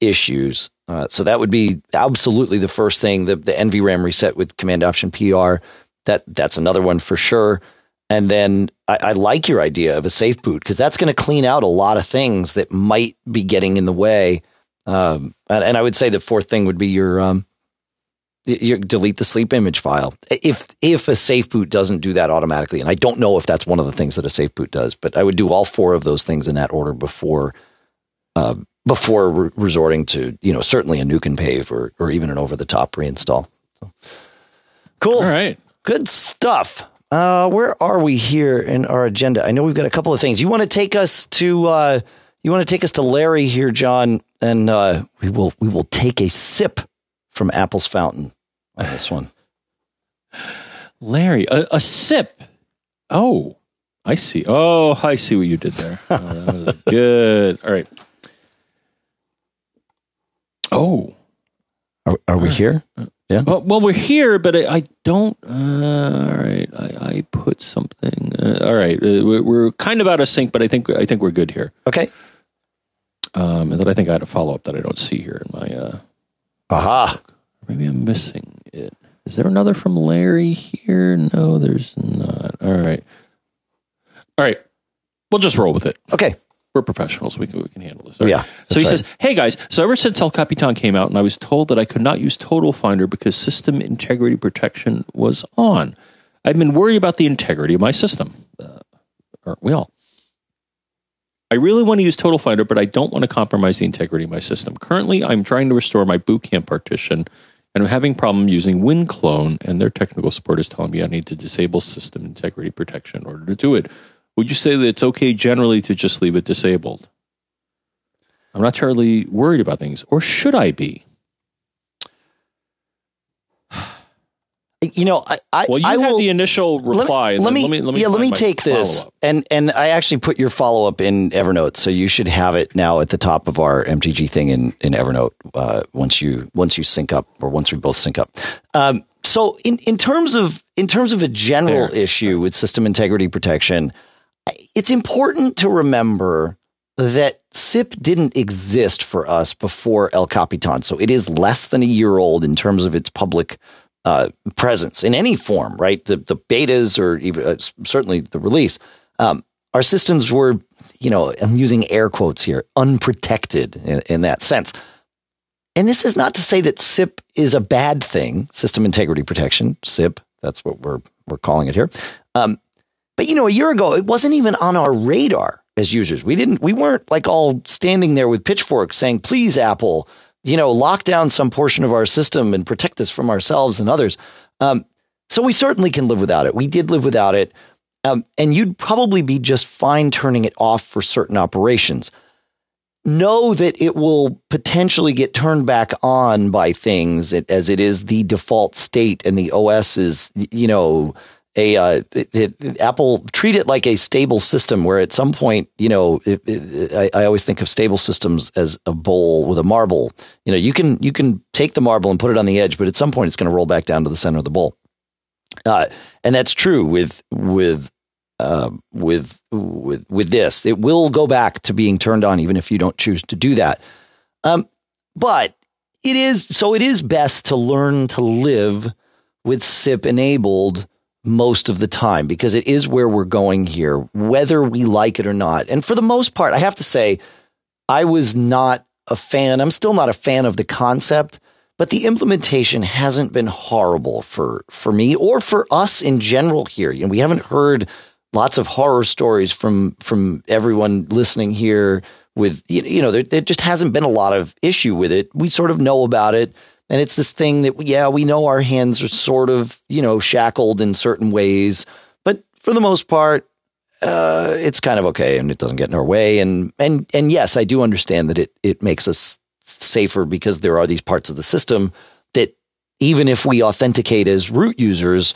issues. So that would be absolutely the first thing. The NVRAM reset with Command Option PR, that's another one for sure. And then I like your idea of a safe boot, because that's going to clean out a lot of things that might be getting in the way. And I would say the fourth thing would be your delete the sleep image file. If a safe boot doesn't do that automatically, and I don't know if that's one of the things that a safe boot does, but I would do all four of those things in that order before resorting to, certainly a nuke and pave or even an over-the-top reinstall. So. Cool. All right. Good stuff. Where are we here in our agenda? I know we've got a couple of things. You want to take us to Larry here, John, and we will take a sip from Apple's fountain on this one. Larry, a sip. Oh, I see. Oh, I see what you did there. Oh, that was good. All right. Oh, are we here? Yeah. Well, we're here, but I don't. All right, I put something. All right, we're kind of out of sync, but I think we're good here. Okay. And then I think I had a follow up that I don't see here in my. Aha! Maybe I'm missing it. Is there another from Larry here? No, there's not. All right. We'll just roll with it. Okay. We're professionals. We can handle this. Right. Yeah. So he says, hey guys, so ever since El Capitan came out and I was told that I could not use Total Finder because System Integrity Protection was on, I've been worried about the integrity of my system. Aren't we all? I really want to use Total Finder, but I don't want to compromise the integrity of my system. Currently, I'm trying to restore my boot camp partition, and I'm having problem using WinClone, and their technical support is telling me I need to disable System Integrity Protection in order to do it. Would you say that it's okay generally to just leave it disabled? I'm not terribly worried about things, or should I be? I had the initial reply. Let me take this, and I actually put your follow up in Evernote, so you should have it now at the top of our MTG thing in Evernote. Once you sync up, or once we both sync up. So in terms of a general issue with System Integrity Protection, it's important to remember that SIP didn't exist for us before El Capitan, so it is less than a year old in terms of its public. Presence in any form, right? The betas, or even certainly the release, our systems were, I'm using air quotes here, unprotected in that sense. And this is not to say that SIP is a bad thing. System Integrity Protection, SIP, that's what we're calling it here. But a year ago, it wasn't even on our radar as users. We weren't like all standing there with pitchforks saying, "Please, Apple, lock down some portion of our system and protect us from ourselves and others." So we certainly can live without it. We did live without it. And you'd probably be just fine turning it off for certain operations. Know that it will potentially get turned back on by things, as it is the default state, and the OS is, Apple treat it like a stable system, where at some point, I always think of stable systems as a bowl with a marble. You can take the marble and put it on the edge, but at some point it's going to roll back down to the center of the bowl. And that's true with this. It will go back to being turned on, even if you don't choose to do that. But it is best to learn to live with SIP enabled most of the time, because it is where we're going here, whether we like it or not. And for the most part, I have to say, I'm still not a fan of the concept, But the implementation hasn't been horrible for me or for us in general here. You know, we haven't heard lots of horror stories from everyone listening here with, you know, there just hasn't been a lot of issue with it. We sort of know about it. And it's this thing that, yeah, we know our hands are sort of, you know, shackled in certain ways. But for the most part, it's kind of okay and it doesn't get in our way. And yes, I do understand that it makes us safer because there are these parts of the system that even if we authenticate as root users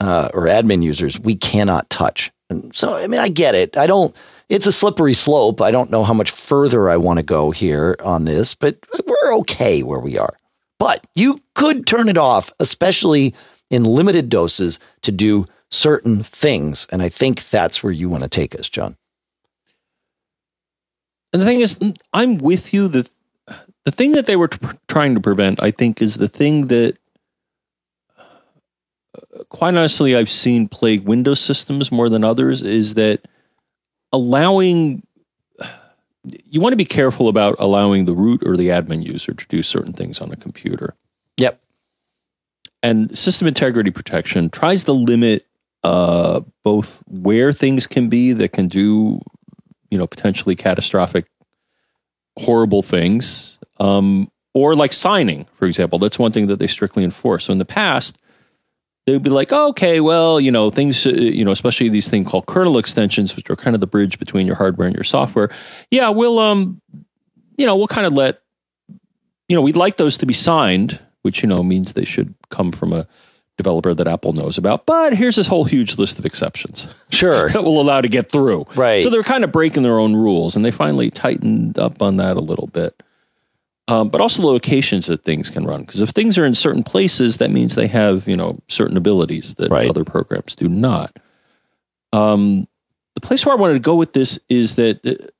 or admin users, we cannot touch. And so, I mean, I get it. It's a slippery slope. I don't know how much further I want to go here on this, but we're okay where we are. But you could turn it off, especially in limited doses, to do certain things. And I think that's where you want to take us, John. And the thing is, I'm with you. The thing that they were trying to prevent, I think, is the thing that, quite honestly, I've seen plague Windows systems more than others, is that you want to be careful about allowing the root or the admin user to do certain things on a computer. Yep. And System Integrity Protection tries to limit both where things can be that can do, you know, potentially catastrophic, horrible things, or like signing, for example. That's one thing that they strictly enforce. So in the past, they would be like, oh, okay, well, you know, things, you know, especially these things called kernel extensions, which are kind of the bridge between your hardware and your software. Yeah, we'll kind of let, you know, we'd like those to be signed, which, you know, means they should come from a developer that Apple knows about. But here's this whole huge list of exceptions. Sure. That we'll allow to get through. Right. So they're kind of breaking their own rules, and they finally tightened up on that a little bit. But also locations that things can run. Because if things are in certain places, that means they have, you know, certain abilities that other programs do not. The place where I wanted to go with this is that,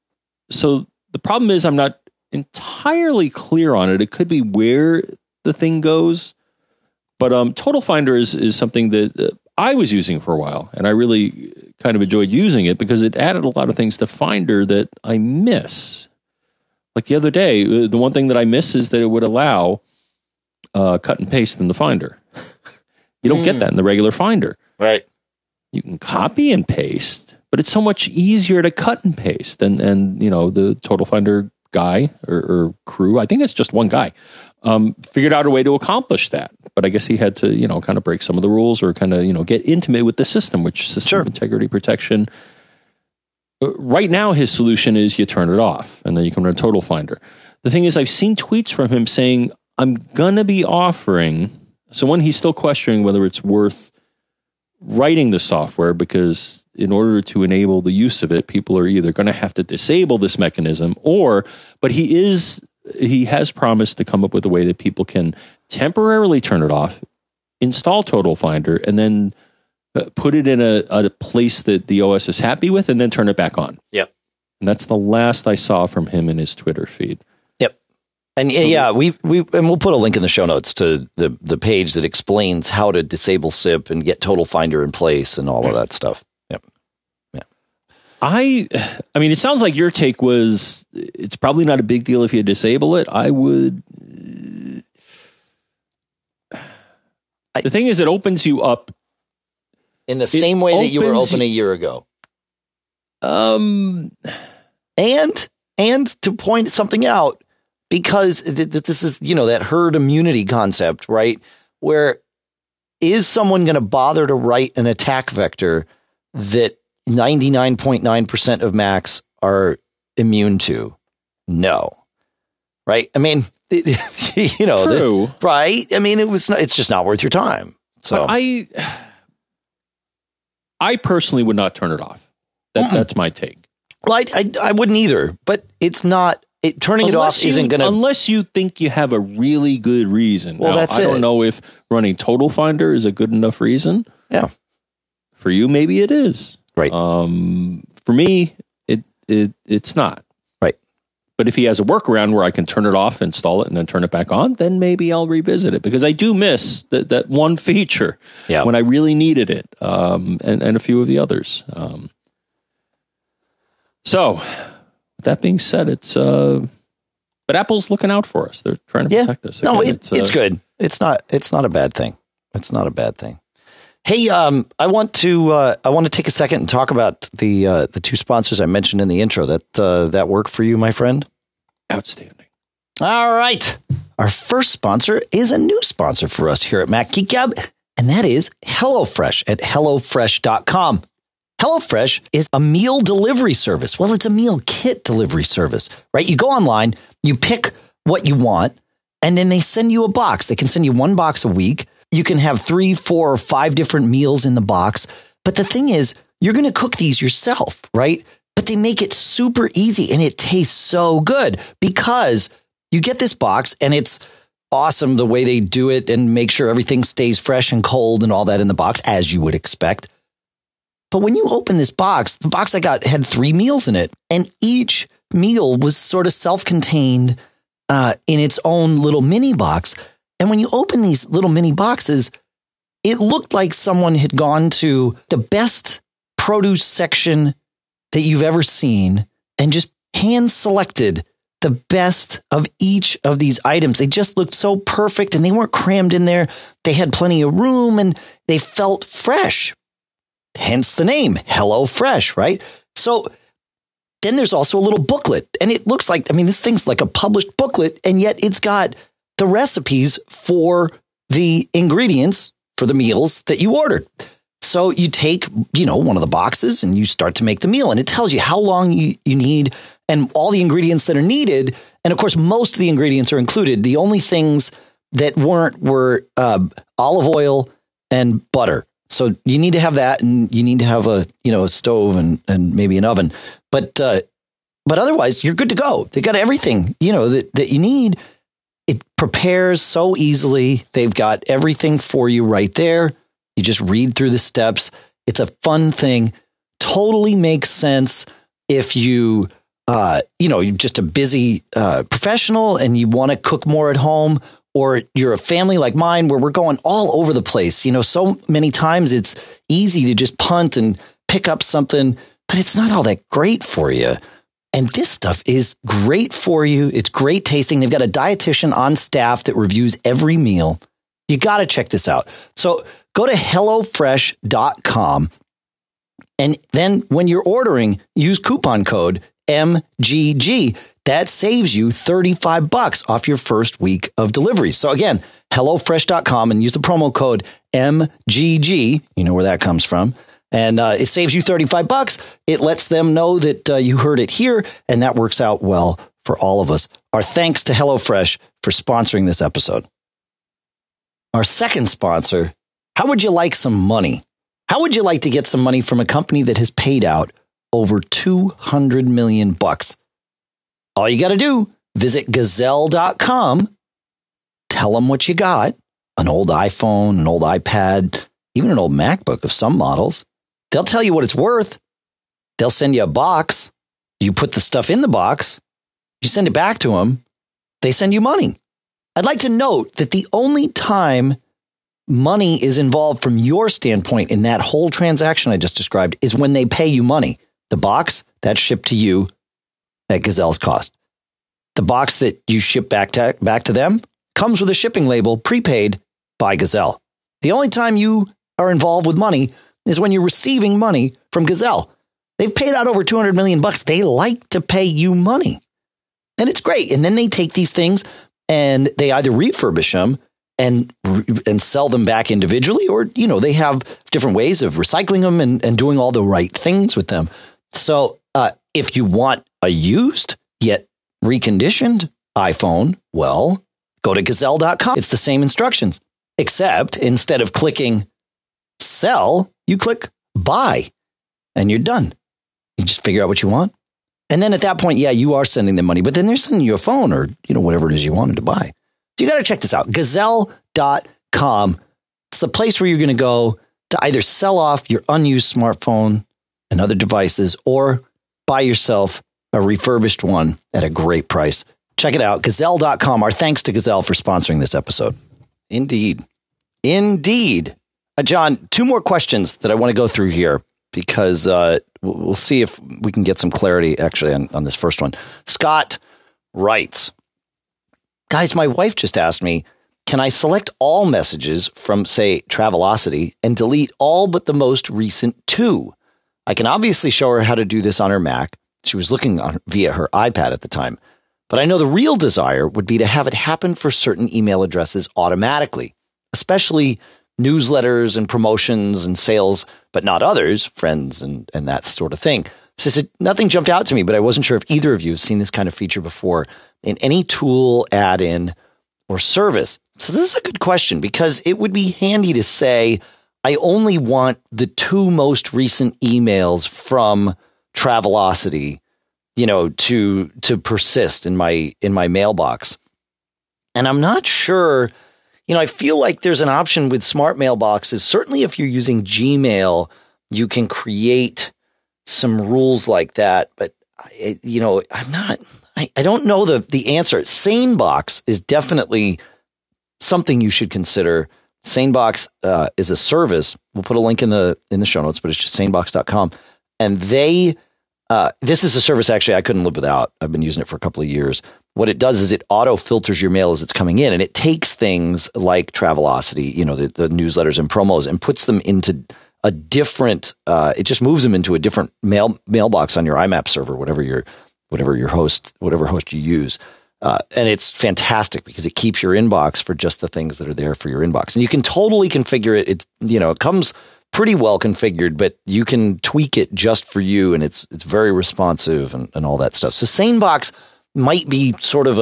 so the problem is I'm not entirely clear on it. It could be where the thing goes. But Total Finder is something that I was using for a while. And I really kind of enjoyed using it because it added a lot of things to Finder that I miss. Like the other day, the one thing that I miss is that it would allow cut and paste in the Finder. You don't get that in the regular Finder. Right. You can copy and paste, but it's so much easier to cut and paste. And you know, the Total Finder guy or crew, I think it's just one guy, figured out a way to accomplish that. But I guess he had to, you know, kind of break some of the rules or kind of, you know, get intimate with the system, which System Integrity Protection... Right now, his solution is you turn it off, and then you can run Total Finder. The thing is, I've seen tweets from him saying, I'm going to be offering... So one, he's still questioning whether it's worth writing the software, because in order to enable the use of it, people are either going to have to disable this mechanism, or... But he has promised to come up with a way that people can temporarily turn it off, install Total Finder, and then... put it in a place that the OS is happy with, and then turn it back on. Yep. And that's the last I saw from him in his Twitter feed. Yep. And so yeah, and we'll put a link in the show notes to the page that explains how to disable SIP and get Total Finder in place and all of that stuff. Yep. Yeah. I mean, it sounds like your take was it's probably not a big deal if you disable it. I would. The thing is, it opens you up. In the same way that you were open a year ago. And to point something out, because this is, you know, that herd immunity concept, right? Where is someone going to bother to write an attack vector that 99.9% of Macs are immune to? No. Right? I mean, you know, true. Right? I mean, it's just not worth your time. So I personally would not turn it off. That's my take. Well, I wouldn't either, but it's not... Unless you think you have a really good reason. Well, now, that's I don't know if running Total Finder is a good enough reason. Yeah. For you, maybe it is. Right. For me, it's not. Right. But if he has a workaround where I can turn it off, install it, and then turn it back on, then maybe I'll revisit it. Because I do miss that one feature when I really needed it. And a few of the others. So, with that being said, it's But Apple's looking out for us. They're trying to protect us. Again, no, it's good. It's not a bad thing. It's not a bad thing. Hey, I want to take a second and talk about the two sponsors I mentioned in the intro. That worked for you, my friend? Outstanding. All right. Our first sponsor is a new sponsor for us here at Mac Geek Gab, and that is HelloFresh at HelloFresh.com. HelloFresh is a meal delivery service. Well, it's a meal kit delivery service, right? You go online, you pick what you want, and then they send you a box. They can send you one box a week. You can have 3, 4, or 5 different meals in the box. But the thing is, you're going to cook these yourself, right? But they make it super easy, and it tastes so good because you get this box, and it's awesome the way they do it and make sure everything stays fresh and cold and all that in the box, as you would expect. But when you open this box, the box I got had 3 meals in it, and each meal was sort of self-contained in its own little mini box. And when you open these little mini boxes, it looked like someone had gone to the best produce section that you've ever seen and just hand-selected the best of each of these items. They just looked so perfect, and they weren't crammed in there. They had plenty of room, and they felt fresh. Hence the name, HelloFresh, right? So then there's also a little booklet, and it looks like, I mean, this thing's like a published booklet, and yet it's got the recipes for the ingredients for the meals that you ordered. So you take, one of the boxes and you start to make the meal, and it tells you how long you need and all the ingredients that are needed. And of course, most of the ingredients are included. The only things that weren't were olive oil and butter. So you need to have that, and you need to have a stove and maybe an oven, but otherwise you're good to go. They got everything, that you need. It prepares so easily. They've got everything for you right there. You just read through the steps. It's a fun thing. Totally makes sense if you, you're just a busy professional and you want to cook more at home. Or you're a family like mine where we're going all over the place. So many times it's easy to just punt and pick up something, but it's not all that great for you. And this stuff is great for you. It's great tasting. They've got a dietitian on staff that reviews every meal. You got to check this out. So go to HelloFresh.com. And then when you're ordering, use coupon code MGG. That saves you $35 off your first week of delivery. So again, HelloFresh.com, and use the promo code MGG. You know where that comes from. And it saves you $35. It lets them know that you heard it here, and that works out well for all of us. Our thanks to HelloFresh for sponsoring this episode. Our second sponsor, how would you like some money? How would you like to get some money from a company that has paid out over $200 million? All you got to do, visit gazelle.com, tell them what you got, an old iPhone, an old iPad, even an old MacBook of some models. They'll tell you what it's worth. They'll send you a box. You put the stuff in the box. You send it back to them. They send you money. I'd like to note that the only time money is involved from your standpoint in that whole transaction I just described is when they pay you money. The box, that's shipped to you at Gazelle's cost. The box that you ship back to them comes with a shipping label prepaid by Gazelle. The only time you are involved with money is when you're receiving money from Gazelle. They've paid out over $200 million. They like to pay you money, and it's great. And then they take these things and they either refurbish them and sell them back individually, or they have different ways of recycling them and doing all the right things with them. So if you want a used yet reconditioned iPhone, well, go to gazelle.com. It's the same instructions, except instead of clicking sell, you click buy, and you're done. You just figure out what you want. And then at that point, you are sending them money, but then they're sending you a phone or, whatever it is you wanted to buy. You got to check this out. Gazelle.com. It's the place where you're going to go to either sell off your unused smartphone and other devices, or buy yourself a refurbished one at a great price. Check it out. Gazelle.com. Our thanks to Gazelle for sponsoring this episode. Indeed. John, 2 more questions that I want to go through here, because we'll see if we can get some clarity actually on this first one. Scott writes, Guys, my wife just asked me, can I select all messages from, say, Travelocity and delete all but the most recent two? I can obviously show her how to do this on her Mac. She was looking on via her iPad at the time. But I know the real desire would be to have it happen for certain email addresses automatically, especially newsletters and promotions and sales, but not others, friends and that sort of thing. So nothing jumped out to me, but I wasn't sure if either of you have seen this kind of feature before in any tool, add-in, or service. So this is a good question because it would be handy to say, I only want the two most recent emails from Travelocity, you know, to persist in my mailbox. And I'm not sure, you know, I feel like there's an option with smart mailboxes. Certainly if you're using Gmail, you can create some rules like that, but you know, I don't know the answer. SaneBox is definitely something you should consider. SaneBox is a service. We'll put a link in the show notes, but it's just sanebox.com. And they, this is a service, actually, I couldn't live without. I've been using it for a couple of years. What it does is it auto filters your mail as it's coming in, and it takes things like Travelocity, you know, the newsletters and promos, and puts them into a different, it just moves them into a different mailbox on your IMAP server, whatever host you use. And it's fantastic because it keeps your inbox for just the things that are there for your inbox. And you can totally configure it. It's, you know, it comes pretty well configured, but you can tweak it just for you. And it's very responsive and all that stuff. So SaneBox might be sort of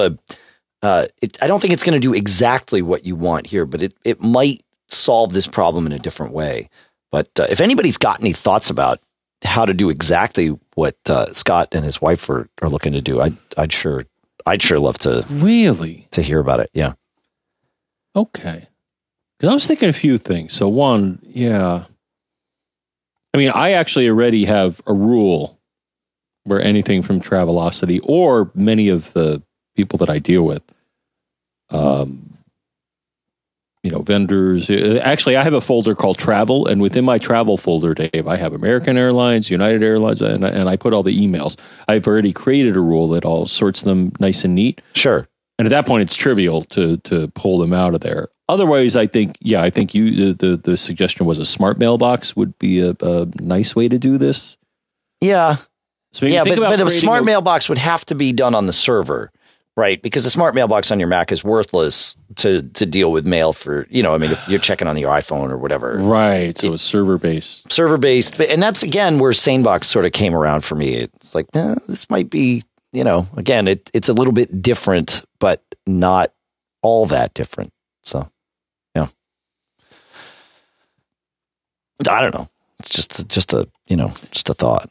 I don't think it's going to do exactly what you want here, but it might solve this problem in a different way. But if anybody's got any thoughts about how to do exactly what Scott and his wife are looking to do, I'd sure love to hear about it. Yeah. Okay. Because I was thinking a few things. So one, yeah. I mean, I actually already have a rule where anything from Travelocity or many of the people that I deal with, you know, vendors. Actually, I have a folder called Travel, and within my Travel folder, Dave, I have American Airlines, United Airlines, and I put all the emails. I've already created a rule that all sorts them nice and neat. Sure. And at that point, it's trivial to pull them out of there. Otherwise, I think, yeah, I think the suggestion was a smart mailbox would be a nice way to do this. Yeah. So yeah, but a smart mailbox would have to be done on the server, right? Because a smart mailbox on your Mac is worthless to deal with mail for, you know, I mean, if you're checking on your iPhone or whatever. Right. So it's server-based. Server-based. And that's, again, where SaneBox sort of came around for me. It's like, this might be, you know, again, it's a little bit different, but not all that different. So, yeah. I don't know. It's just a thought.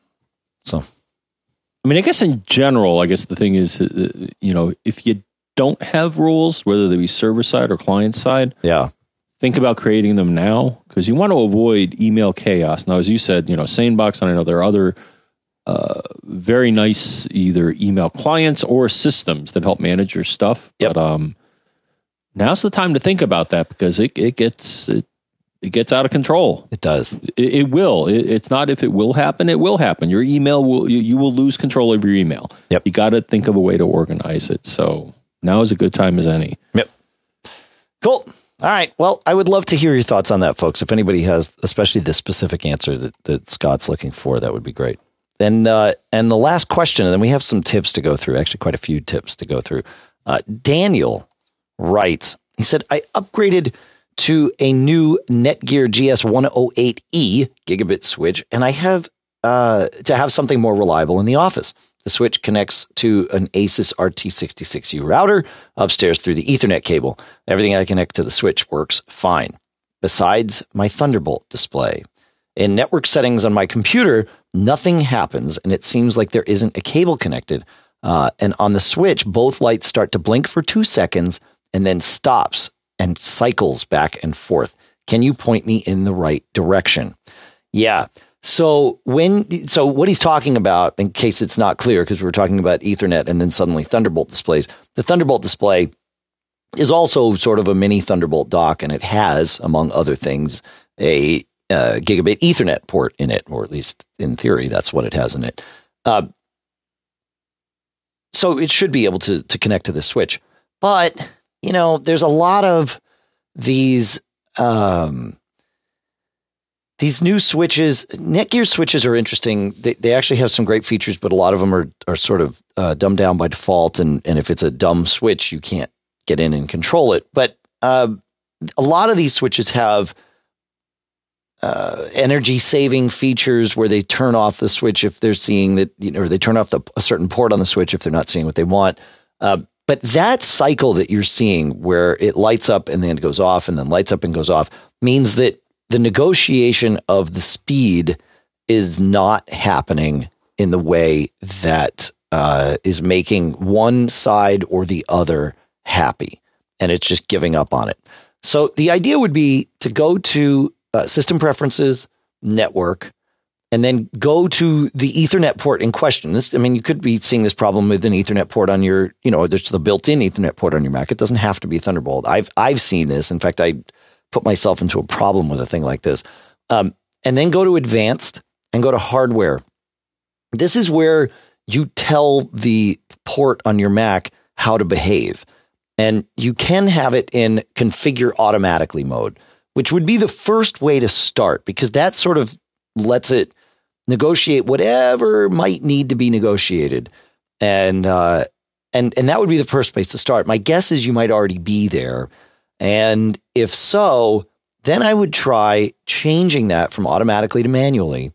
So. I mean, I guess in general, I guess the thing is, you know, if you don't have rules, whether they be server side or client side, yeah, think about creating them now because you want to avoid email chaos. Now, as you said, you know, SaneBox, and I know there are other very nice either email clients or systems that help manage your stuff. Yep. But now's the time to think about that because it gets out of control. It does. It will. It's not if it will happen. It will happen. Your email will. You will lose control of your email. Yep. You got to think of a way to organize it. So now is a good time as any. Yep. Cool. All right. Well, I would love to hear your thoughts on that, folks. If anybody has, especially this specific answer that Scott's looking for, that would be great. And the last question, and then we have some tips to go through. Actually, quite a few tips to go through. Daniel writes. He said, "I upgraded to a new Netgear GS108E gigabit switch, and I have to have something more reliable in the office. The switch connects to an Asus RT66U router upstairs through the Ethernet cable. Everything I connect to the switch works fine, besides my Thunderbolt display. In network settings on my computer, nothing happens, and it seems like there isn't a cable connected. And on the switch, both lights start to blink for 2 seconds and then stops and cycles back and forth. Can you point me in the right direction?" Yeah. So what he's talking about, in case it's not clear, because we were talking about Ethernet and then suddenly Thunderbolt displays, the Thunderbolt display is also sort of a mini Thunderbolt dock, and it has, among other things, a gigabit Ethernet port in it, or at least in theory, that's what it has in it. So it should be able to connect to the switch. But, you know, there's a lot of these new switches. Netgear switches are interesting. They actually have some great features, but a lot of them are sort of dumbed down by default. And if it's a dumb switch, you can't get in and control it. But a lot of these switches have energy saving features where they turn off the switch if they're seeing that, you know, or they turn off a certain port on the switch if they're not seeing what they want. But that cycle that you're seeing where it lights up and then it goes off and then lights up and goes off means that the negotiation of the speed is not happening in the way that is making one side or the other happy. And it's just giving up on it. So the idea would be to go to System Preferences, Network, and then go to the Ethernet port in question. This, I mean, you could be seeing this problem with an Ethernet port on your, you know, there's the built-in Ethernet port on your Mac. It doesn't have to be Thunderbolt. I've seen this. In fact, I put myself into a problem with a thing like this. And then go to Advanced and go to Hardware. This is where you tell the port on your Mac how to behave. And you can have it in Configure Automatically mode, which would be the first way to start, because that sort of lets it negotiate whatever might need to be negotiated. And that would be the first place to start. My guess is you might already be there. And if so, then I would try changing that from automatically to manually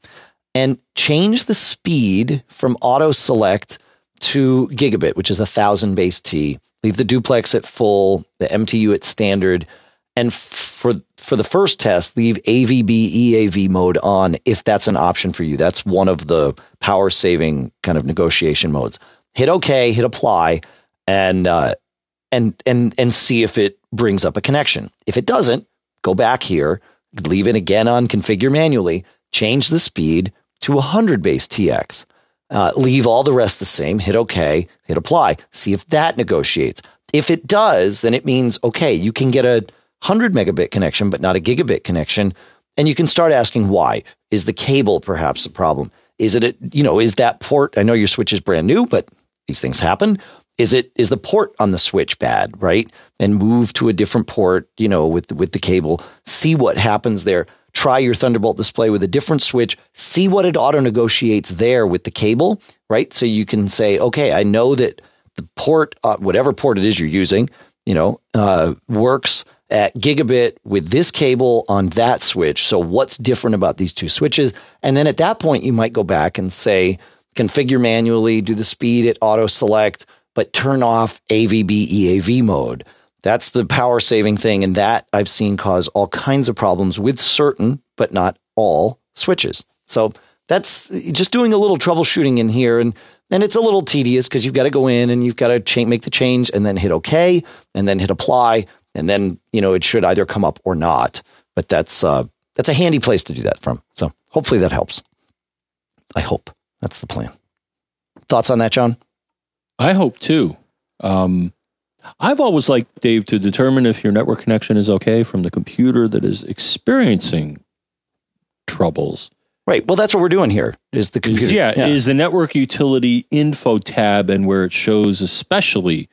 and change the speed from auto select to gigabit, which is 1,000 base T. Leave the duplex at full, the MTU at standard. And for the first test, leave AVB EAV mode on if that's an option for you. That's one of the power saving kind of negotiation modes. Hit OK, hit apply, and see if it brings up a connection. If it doesn't, go back here, leave it again on configure manually, change the speed to 100 base TX. Leave all the rest the same, hit OK, hit apply, see if that negotiates. If it does, then it means, okay, you can get a 100 megabit connection, but not a gigabit connection. And you can start asking why. Is the cable perhaps the problem? Is it, is that port? I know your switch is brand new, but these things happen. Is the port on the switch bad, right? And move to a different port, with the cable, see what happens there. Try your Thunderbolt display with a different switch, see what it auto negotiates there with the cable, right? So you can say, okay, I know that the port, whatever port it is you're using, works at gigabit with this cable on that switch. So what's different about these two switches? And then at that point, you might go back and say, configure manually, do the speed at auto select, but turn off AVB EAV mode. That's the power saving thing. And that I've seen cause all kinds of problems with certain, but not all switches. So that's just doing a little troubleshooting in here. And it's a little tedious because you've got to go in and you've got to make the change and then hit OK and then hit apply. And then, it should either come up or not. But that's a handy place to do that from. So hopefully that helps. I hope that's the plan. Thoughts on that, John? I hope, too. I've always liked, Dave, to determine if your network connection is okay from the computer that is experiencing troubles. Right. Well, that's what we're doing here is the computer. Is the network utility info tab and where it shows especially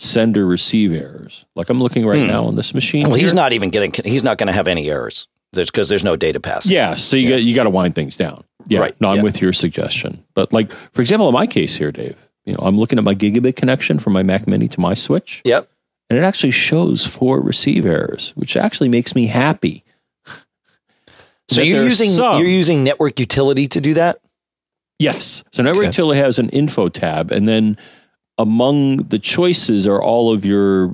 sender receive errors. Like I'm looking right now on this machine. Well, he's not going to have any errors because there's no data pass. Yeah. So you got to wind things down. Yeah. Right. No, I'm with your suggestion. But like, for example, in my case here, Dave, I'm looking at my gigabit connection from my Mac Mini to my switch. Yep. And it actually shows 4 receive errors, which actually makes me happy. So you're using network utility to do that. Yes. So network utility has an info tab and then among the choices are all of your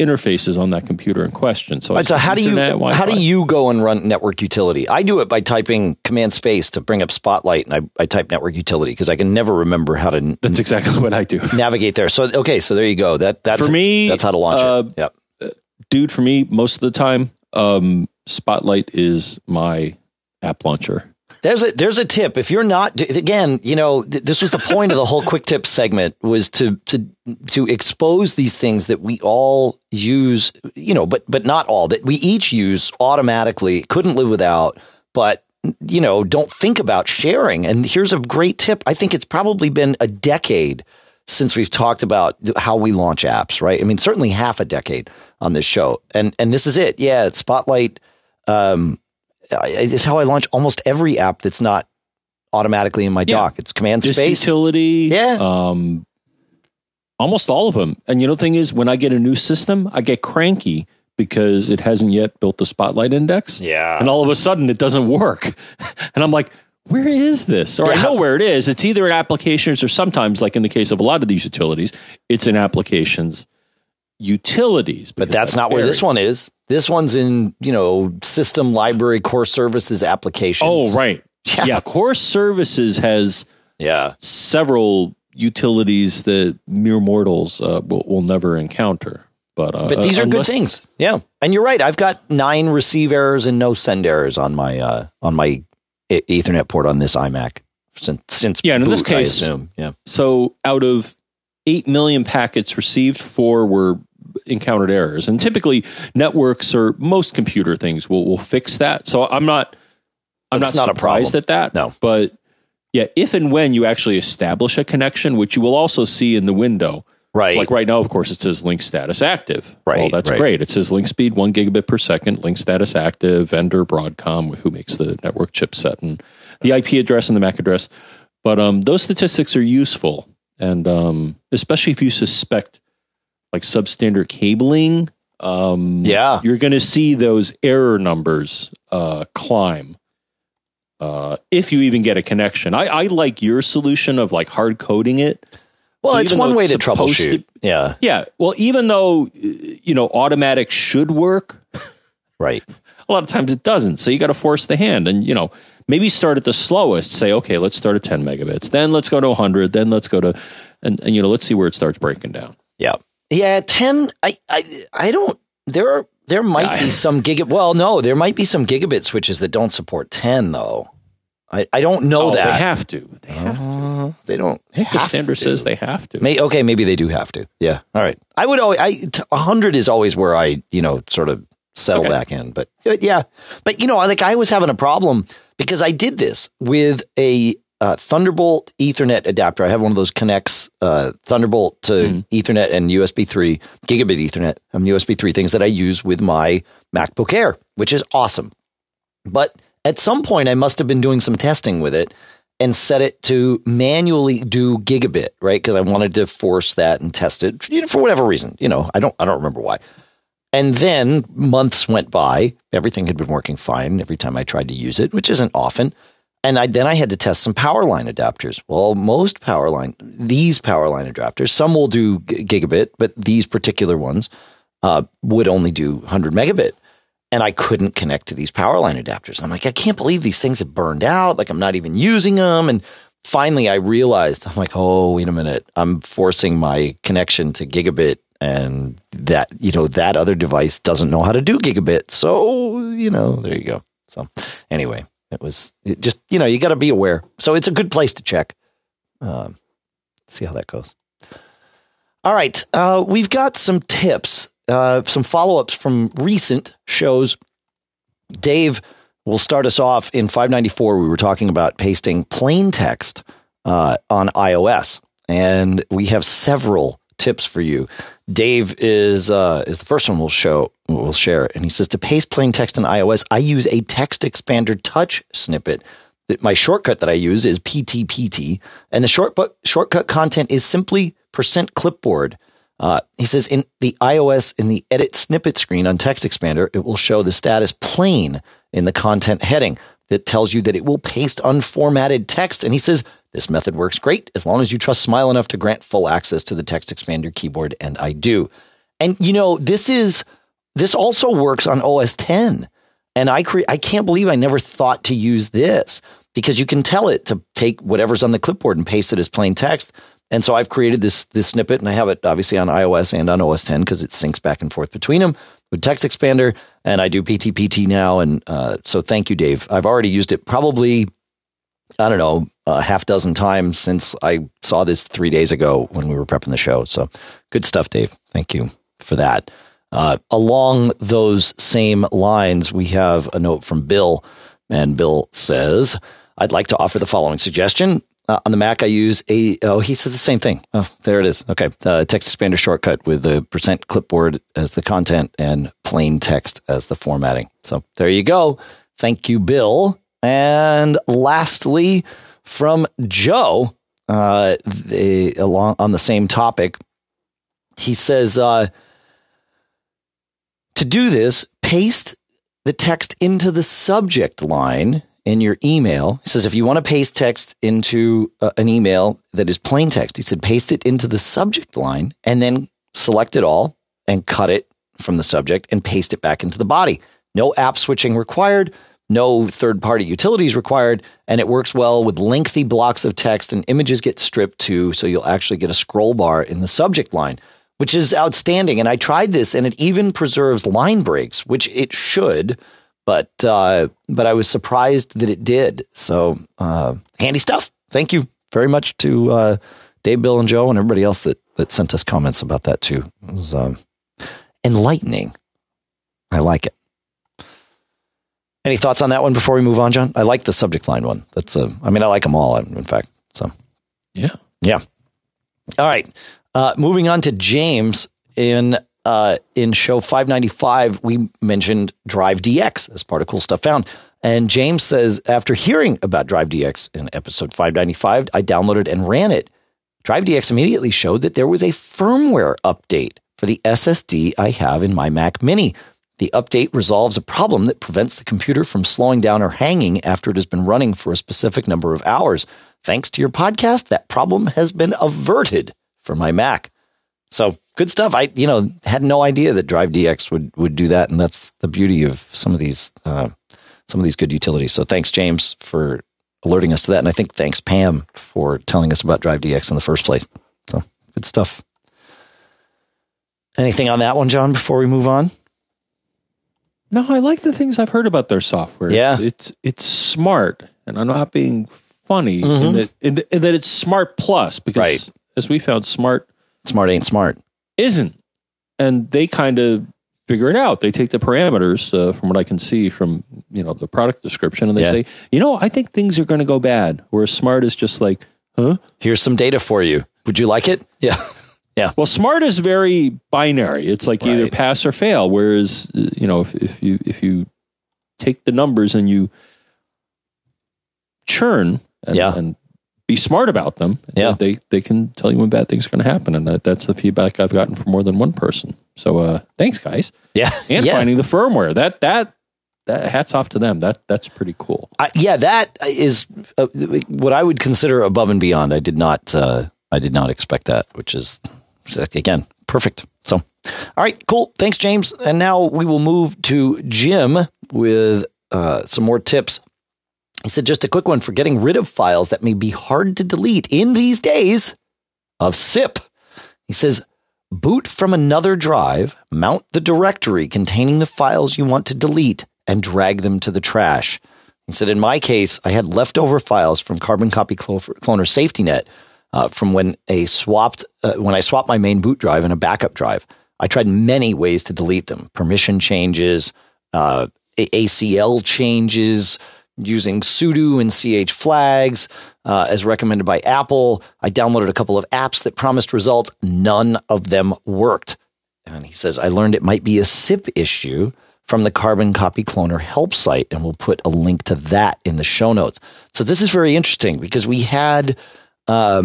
interfaces on that computer in question. So, how do you go and run network utility? I do it by typing command space to bring up Spotlight, and I type network utility because I can never remember how to. That's exactly what I do. Navigate there. So okay, so there you go. That's for me. That's how to launch it. Yep, dude. For me, most of the time, Spotlight is my app launcher. There's a tip. If you're not, again, this was the point of the whole quick tip segment was to expose these things that we all use, but not all that we each use automatically, couldn't live without, but don't think about sharing. And here's a great tip. I think it's probably been a decade since we've talked about how we launch apps, right? I mean, certainly half a decade on this show. And this is it. Yeah, it's Spotlight. It's how I launch almost every app that's not automatically in my dock. It's command space. Utility. Yeah. Almost all of them. And you know, the thing is, when I get a new system, I get cranky because it hasn't yet built the Spotlight index. Yeah. And all of a sudden it doesn't work. And I'm like, where is this? Or I know where it is. It's either in applications or sometimes, like in the case of a lot of these utilities, it's in applications utilities. But that's not where this one is. This one's in, you know, system library, core services, applications. Oh, right. Yeah. Core services has several utilities that mere mortals will never encounter. But these are good things. Yeah. And you're right. I've got 9 receive errors and no send errors on my Ethernet port on this iMac since boot, in this case, I assume. Yeah. So out of 8 million packets received, 4 were encountered errors. And typically networks or most computer things will fix that. So I'm not surprised at that. No. But yeah, if and when you actually establish a connection, which you will also see in the window. Right. Like right now, of course, it says link status active. Right. Well, that's great. It says link speed 1 gigabit per second, link status active, vendor Broadcom, who makes the network chipset, and the IP address and the MAC address. But those statistics are useful. And especially if you suspect like substandard cabling, you're going to see those error numbers climb. If you even get a connection. I like your solution of like hard coding it. Well, so it's one way to troubleshoot. Yeah. Yeah. Well, even though, you know, automatic should work. Right. A lot of times it doesn't. So you got to force the hand and, you know, maybe start at the slowest. Say, okay, let's start at 10 megabits. Then let's go to 100. Then let's go to, and you know, let's see where it starts breaking down. Yeah. Yeah. 10. I don't, there might be some gigabit switches that don't support 10 though. I don't know that. They have to. They have to. They don't. I think the standard says they have to. Maybe they do have to. Yeah. All right. I would always. 100 is always where I, you know, sort of settle back in. But yeah. But you know, like I was having a problem because I did this with a Thunderbolt Ethernet adapter. I have one of those connects Thunderbolt to Ethernet and USB 3 gigabit Ethernet and USB 3 things that I use with my MacBook Air, which is awesome, but. At some point, I must have been doing some testing with it and set it to manually do gigabit, right? Because I wanted to force that and test it for whatever reason. You know, I don't remember why. And then months went by. Everything had been working fine every time I tried to use it, which isn't often. And I had to test some Powerline adapters. Well, most Powerline adapters, some will do gigabit, but these particular ones would only do 100 megabit. And I couldn't connect to these Powerline adapters. I'm like, I can't believe these things have burned out. Like, I'm not even using them. And finally, I realized, I'm like, oh, wait a minute. I'm forcing my connection to gigabit. And that, you know, that other device doesn't know how to do gigabit. So, you know, there you go. So anyway, it just, you know, you got to be aware. So it's a good place to check. See how that goes. All right. We've got some tips. Some follow-ups from recent shows. Dave will start us off in 594. We were talking about pasting plain text on iOS, and we have several tips for you. Dave is the first one we'll share, and he says to paste plain text in iOS, I use a Text Expander touch snippet. My shortcut that I use is PTPT, and the shortcut content is simply %clipboard. He says in the iOS, in the edit snippet screen on Text Expander, it will show the status plain in the content heading that tells you that it will paste unformatted text. And he says this method works great as long as you trust Smile enough to grant full access to the Text Expander keyboard. And I do. And, you know, this also works on OS X. And I can't believe I never thought to use this because you can tell it to take whatever's on the clipboard and paste it as plain text. And so I've created this snippet, and I have it obviously on iOS and on OS X because it syncs back and forth between them with Text Expander, and I do PTPT now. And so thank you, Dave. I've already used it probably, I don't know, a half dozen times since I saw this 3 days ago when we were prepping the show. So good stuff, Dave. Thank you for that. Along those same lines, we have a note from Bill, and Bill says, I'd like to offer the following suggestion. on the Mac, I use he said the same thing. Oh, there it is. Okay. Text Expander shortcut with the % clipboard as the content and plain text as the formatting. So there you go. Thank you, Bill. And lastly, from Joe, on the same topic, he says, to do this, paste the text into the subject line in your email. He says, if you want to paste text into an email that is plain text, he said, paste it into the subject line and then select it all and cut it from the subject and paste it back into the body. No app switching required, no third-party utilities required, and it works well with lengthy blocks of text, and images get stripped too, so you'll actually get a scroll bar in the subject line, which is outstanding. And I tried this, and it even preserves line breaks, which it should, but I was surprised that it did. So handy stuff. Thank you very much to Dave, Bill, and Joe, and everybody else that sent us comments about that too. It was enlightening. I like it. Any thoughts on that one before we move on, John? I like the subject line one. That's I like them all, in fact. So yeah. All right. Moving on to James in show 595, we mentioned DriveDX as part of Cool Stuff Found. And James says, after hearing about DriveDX in episode 595, I downloaded and ran it. DriveDX immediately showed that there was a firmware update for the SSD I have in my Mac Mini. The update resolves a problem that prevents the computer from slowing down or hanging after it has been running for a specific number of hours. Thanks to your podcast, that problem has been averted for my Mac. So good stuff. I, had no idea that DriveDX would do that. And that's the beauty of some of these good utilities. So thanks, James, for alerting us to that. And I think thanks, Pam, for telling us about DriveDX in the first place. So good stuff. Anything on that one, John, before we move on? No, I like the things I've heard about their software. Yeah. It's smart, and I'm not being funny in that it's smart plus, because as we found, smart ain't smart. Isn't. And they kind of figure it out. They take the parameters from what I can see from, the product description, and they say, I think things are going to go bad, whereas smart is just like, here's some data for you. Would you like it? Yeah. Yeah. Well, smart is very binary. It's like either pass or fail. Whereas, if you take the numbers and you churn and be smart about them, they can tell you when bad things are going to happen. And that's the feedback I've gotten from more than one person. So thanks, guys. Yeah. And finding the firmware. That hats off to them. That's pretty cool. That is what I would consider above and beyond. I did not expect that, which is, again, perfect. So, all right, cool. Thanks, James. And now we will move to Jim with some more tips. He said, just a quick one for getting rid of files that may be hard to delete in these days of SIP. He says, boot from another drive, mount the directory containing the files you want to delete, and drag them to the trash. He said, in my case, I had leftover files from Carbon Copy Cloner Safety Net, from when I swapped my main boot drive and a backup drive. I tried many ways to delete them: permission changes, ACL changes, using sudo and ch flags, as recommended by Apple. I downloaded a couple of apps that promised results. None of them worked. And he says, I learned it might be a SIP issue from the Carbon Copy Cloner help site, and we'll put a link to that in the show notes. So this is very interesting, because we had a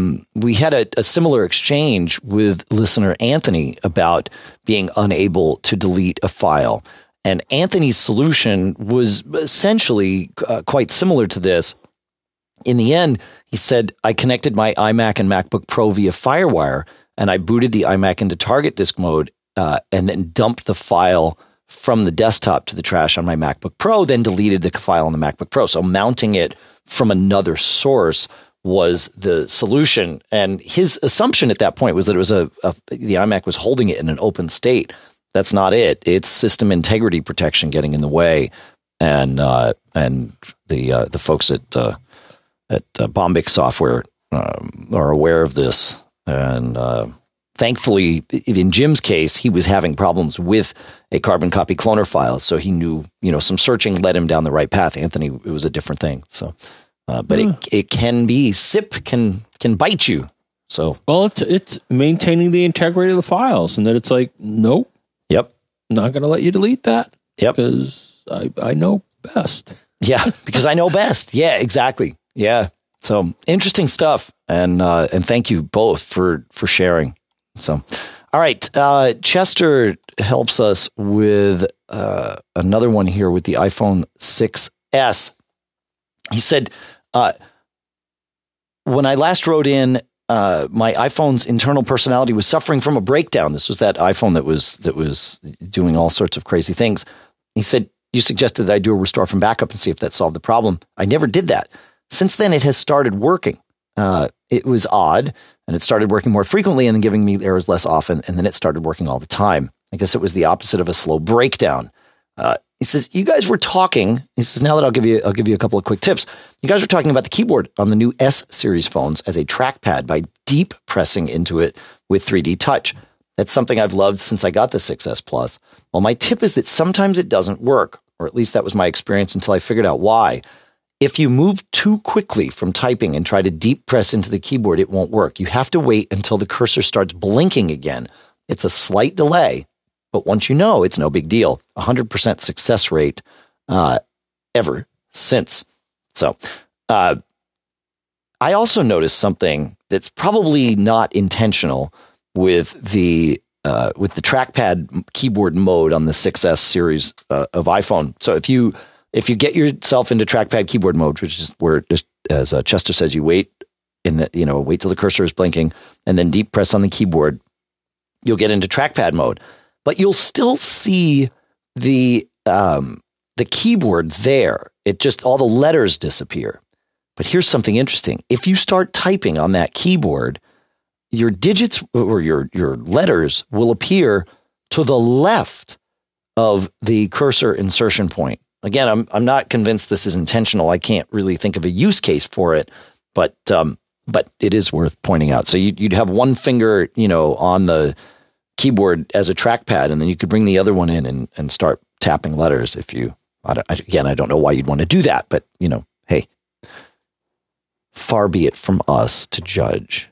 similar exchange with listener Anthony about being unable to delete a file. And Anthony's solution was essentially quite similar to this. In the end, he said, I connected my iMac and MacBook Pro via FireWire, and I booted the iMac into target disk mode and then dumped the file from the desktop to the trash on my MacBook Pro, then deleted the file on the MacBook Pro. So mounting it from another source was the solution. And his assumption at that point was that it was the iMac was holding it in an open state. That's not it. It's System Integrity Protection getting in the way. And the folks at Bombic Software are aware of this. And thankfully, in Jim's case, he was having problems with a Carbon Copy Cloner file. So he knew, some searching led him down the right path. Anthony, it was a different thing. So But it can be, SIP can bite you. So well, it's maintaining the integrity of the files, and that it's like, nope, yep, not going to let you delete that. Yep, because I know best. Yeah, because I know best. Yeah, exactly. Yeah. So interesting stuff, and thank you both for sharing. So, all right, Chester helps us with another one here with the iPhone 6S. He said, when I last wrote in, my iPhone's internal personality was suffering from a breakdown. This was that iPhone that was doing all sorts of crazy things. He said, you suggested that I do a restore from backup and see if that solved the problem. I never did that. Since then, it has started working. It was odd, and it started working more frequently and then giving me errors less often, and then it started working all the time. I guess it was the opposite of a slow breakdown. He says, you guys were talking. He says, now that I'll give you a couple of quick tips. You guys were talking about the keyboard on the new S series phones as a trackpad by deep pressing into it with 3D touch. That's something I've loved since I got the 6S Plus. Well, my tip is that sometimes it doesn't work, or at least that was my experience until I figured out why. If you move too quickly from typing and try to deep press into the keyboard, it won't work. You have to wait until the cursor starts blinking again. It's a slight delay, but once you know, it's no big deal. 100% success rate ever since. So I also noticed something that's probably not intentional with the trackpad keyboard mode on the 6S series of iPhone. So if you get yourself into trackpad keyboard mode, which is where, just as Chester says, you wait till the cursor is blinking and then deep press on the keyboard, you'll get into trackpad mode, but you'll still see the keyboard there. It just, all the letters disappear. But here's something interesting. If you start typing on that keyboard, your digits or your letters will appear to the left of the cursor insertion point. Again, I'm not convinced this is intentional. I can't really think of a use case for it, but it is worth pointing out. So you'd have one finger, on the keyboard as a trackpad, and then you could bring the other one in and start tapping letters. If you, I don't know why you'd want to do that, but hey, far be it from us to judge.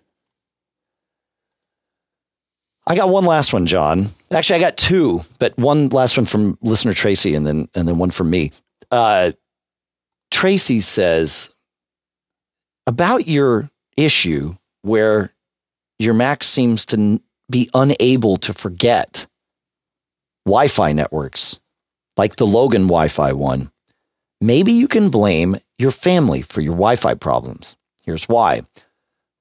I got one last one, John. Actually, I got two, but one last one from listener Tracy and then one from me. Tracy says, about your issue where your Mac seems to be unable to forget Wi-Fi networks, like the Logan Wi-Fi one, maybe you can blame your family for your Wi-Fi problems. Here's why.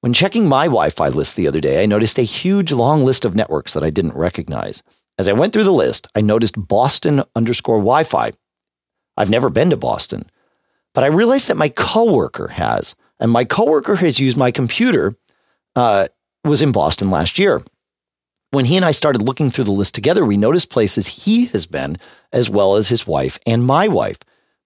When checking my Wi-Fi list the other day, I noticed a huge long list of networks that I didn't recognize. As I went through the list, I noticed Boston_Wi-Fi. I've never been to Boston, but I realized that my coworker has, and my coworker has used my computer, was in Boston last year. When he and I started looking through the list together, we noticed places he has been, as well as his wife and my wife.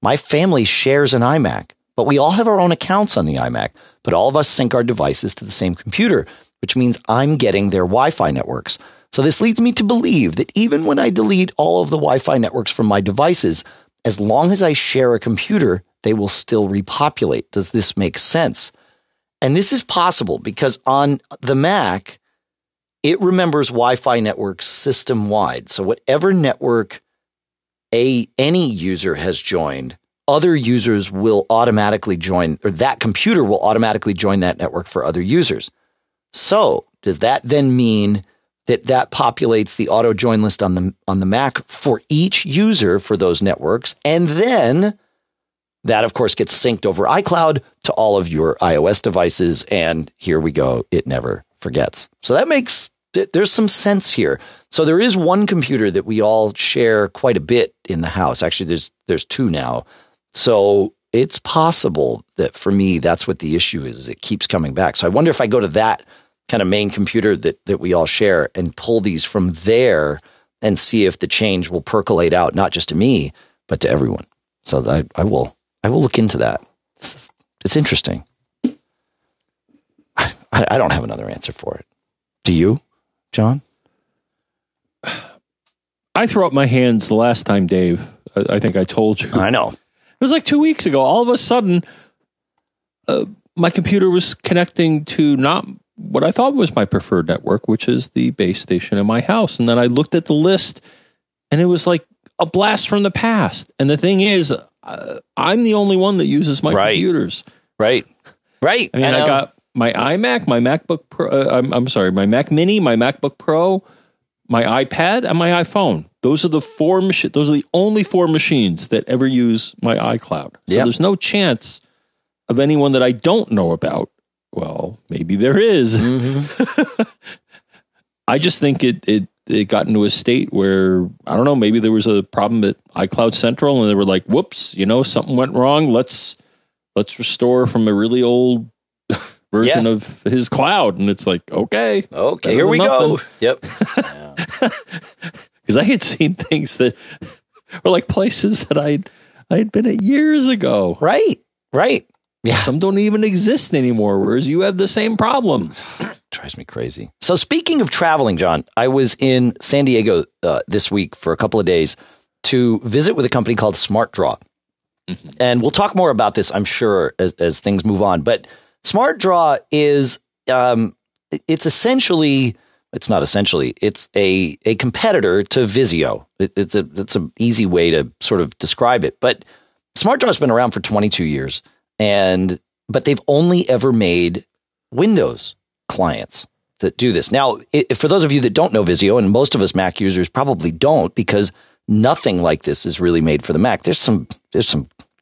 My family shares an iMac, but we all have our own accounts on the iMac, but all of us sync our devices to the same computer, which means I'm getting their Wi-Fi networks. So this leads me to believe that even when I delete all of the Wi-Fi networks from my devices, as long as I share a computer, they will still repopulate. Does this make sense? And this is possible because on the Mac, it remembers Wi-Fi networks system-wide. So whatever network any user has joined, other users will automatically join, or that computer will automatically join that network for other users. So does that then mean that populates the auto join list on the Mac for each user for those networks? And then that, of course, gets synced over iCloud to all of your iOS devices. And here we go. It never forgets. So that makes, there's some sense here. So there is one computer that we all share quite a bit in the house. Actually, there's two now. So it's possible that for me, that's what the issue is. It keeps coming back. So I wonder if I go to that kind of main computer that we all share and pull these from there and see if the change will percolate out, not just to me, but to everyone. So I will look into that. It's interesting. I don't have another answer for it. Do you, John? I threw up my hands the last time, Dave. I think I told you. I know. It was like 2 weeks ago. All of a sudden, my computer was connecting to not what I thought was my preferred network, which is the base station in my house. And then I looked at the list, and it was like a blast from the past. And the thing is, I'm the only one that uses my computers. Right. I mean, I got my iMac, my MacBook Pro, I'm sorry, my Mac Mini, my MacBook Pro, my iPad, and my iPhone. Those are the only four machines that ever use my iCloud. So there's no chance of anyone that I don't know about. Well, maybe there is. Mm-hmm. I just think it got into a state where, I don't know, maybe there was a problem at iCloud Central and they were like, whoops, something went wrong. Let's restore from a really old version of his cloud. And it's like, okay, here we go. Yep. Because I had seen things that were like places that I'd been at years ago. Right. Yeah. Some don't even exist anymore, whereas you have the same problem. Drives me crazy. So speaking of traveling, John, I was in San Diego this week for a couple of days to visit with a company called SmartDraw. Mm-hmm. And we'll talk more about this, I'm sure, as things move on. But SmartDraw is, it's a competitor to Visio. It's an easy way to sort of describe it. But SmartDraw has been around for 22 years. But they've only ever made Windows clients that do this. Now, for those of you that don't know Visio, and most of us Mac users probably don't, because nothing like this is really made for the Mac. There's some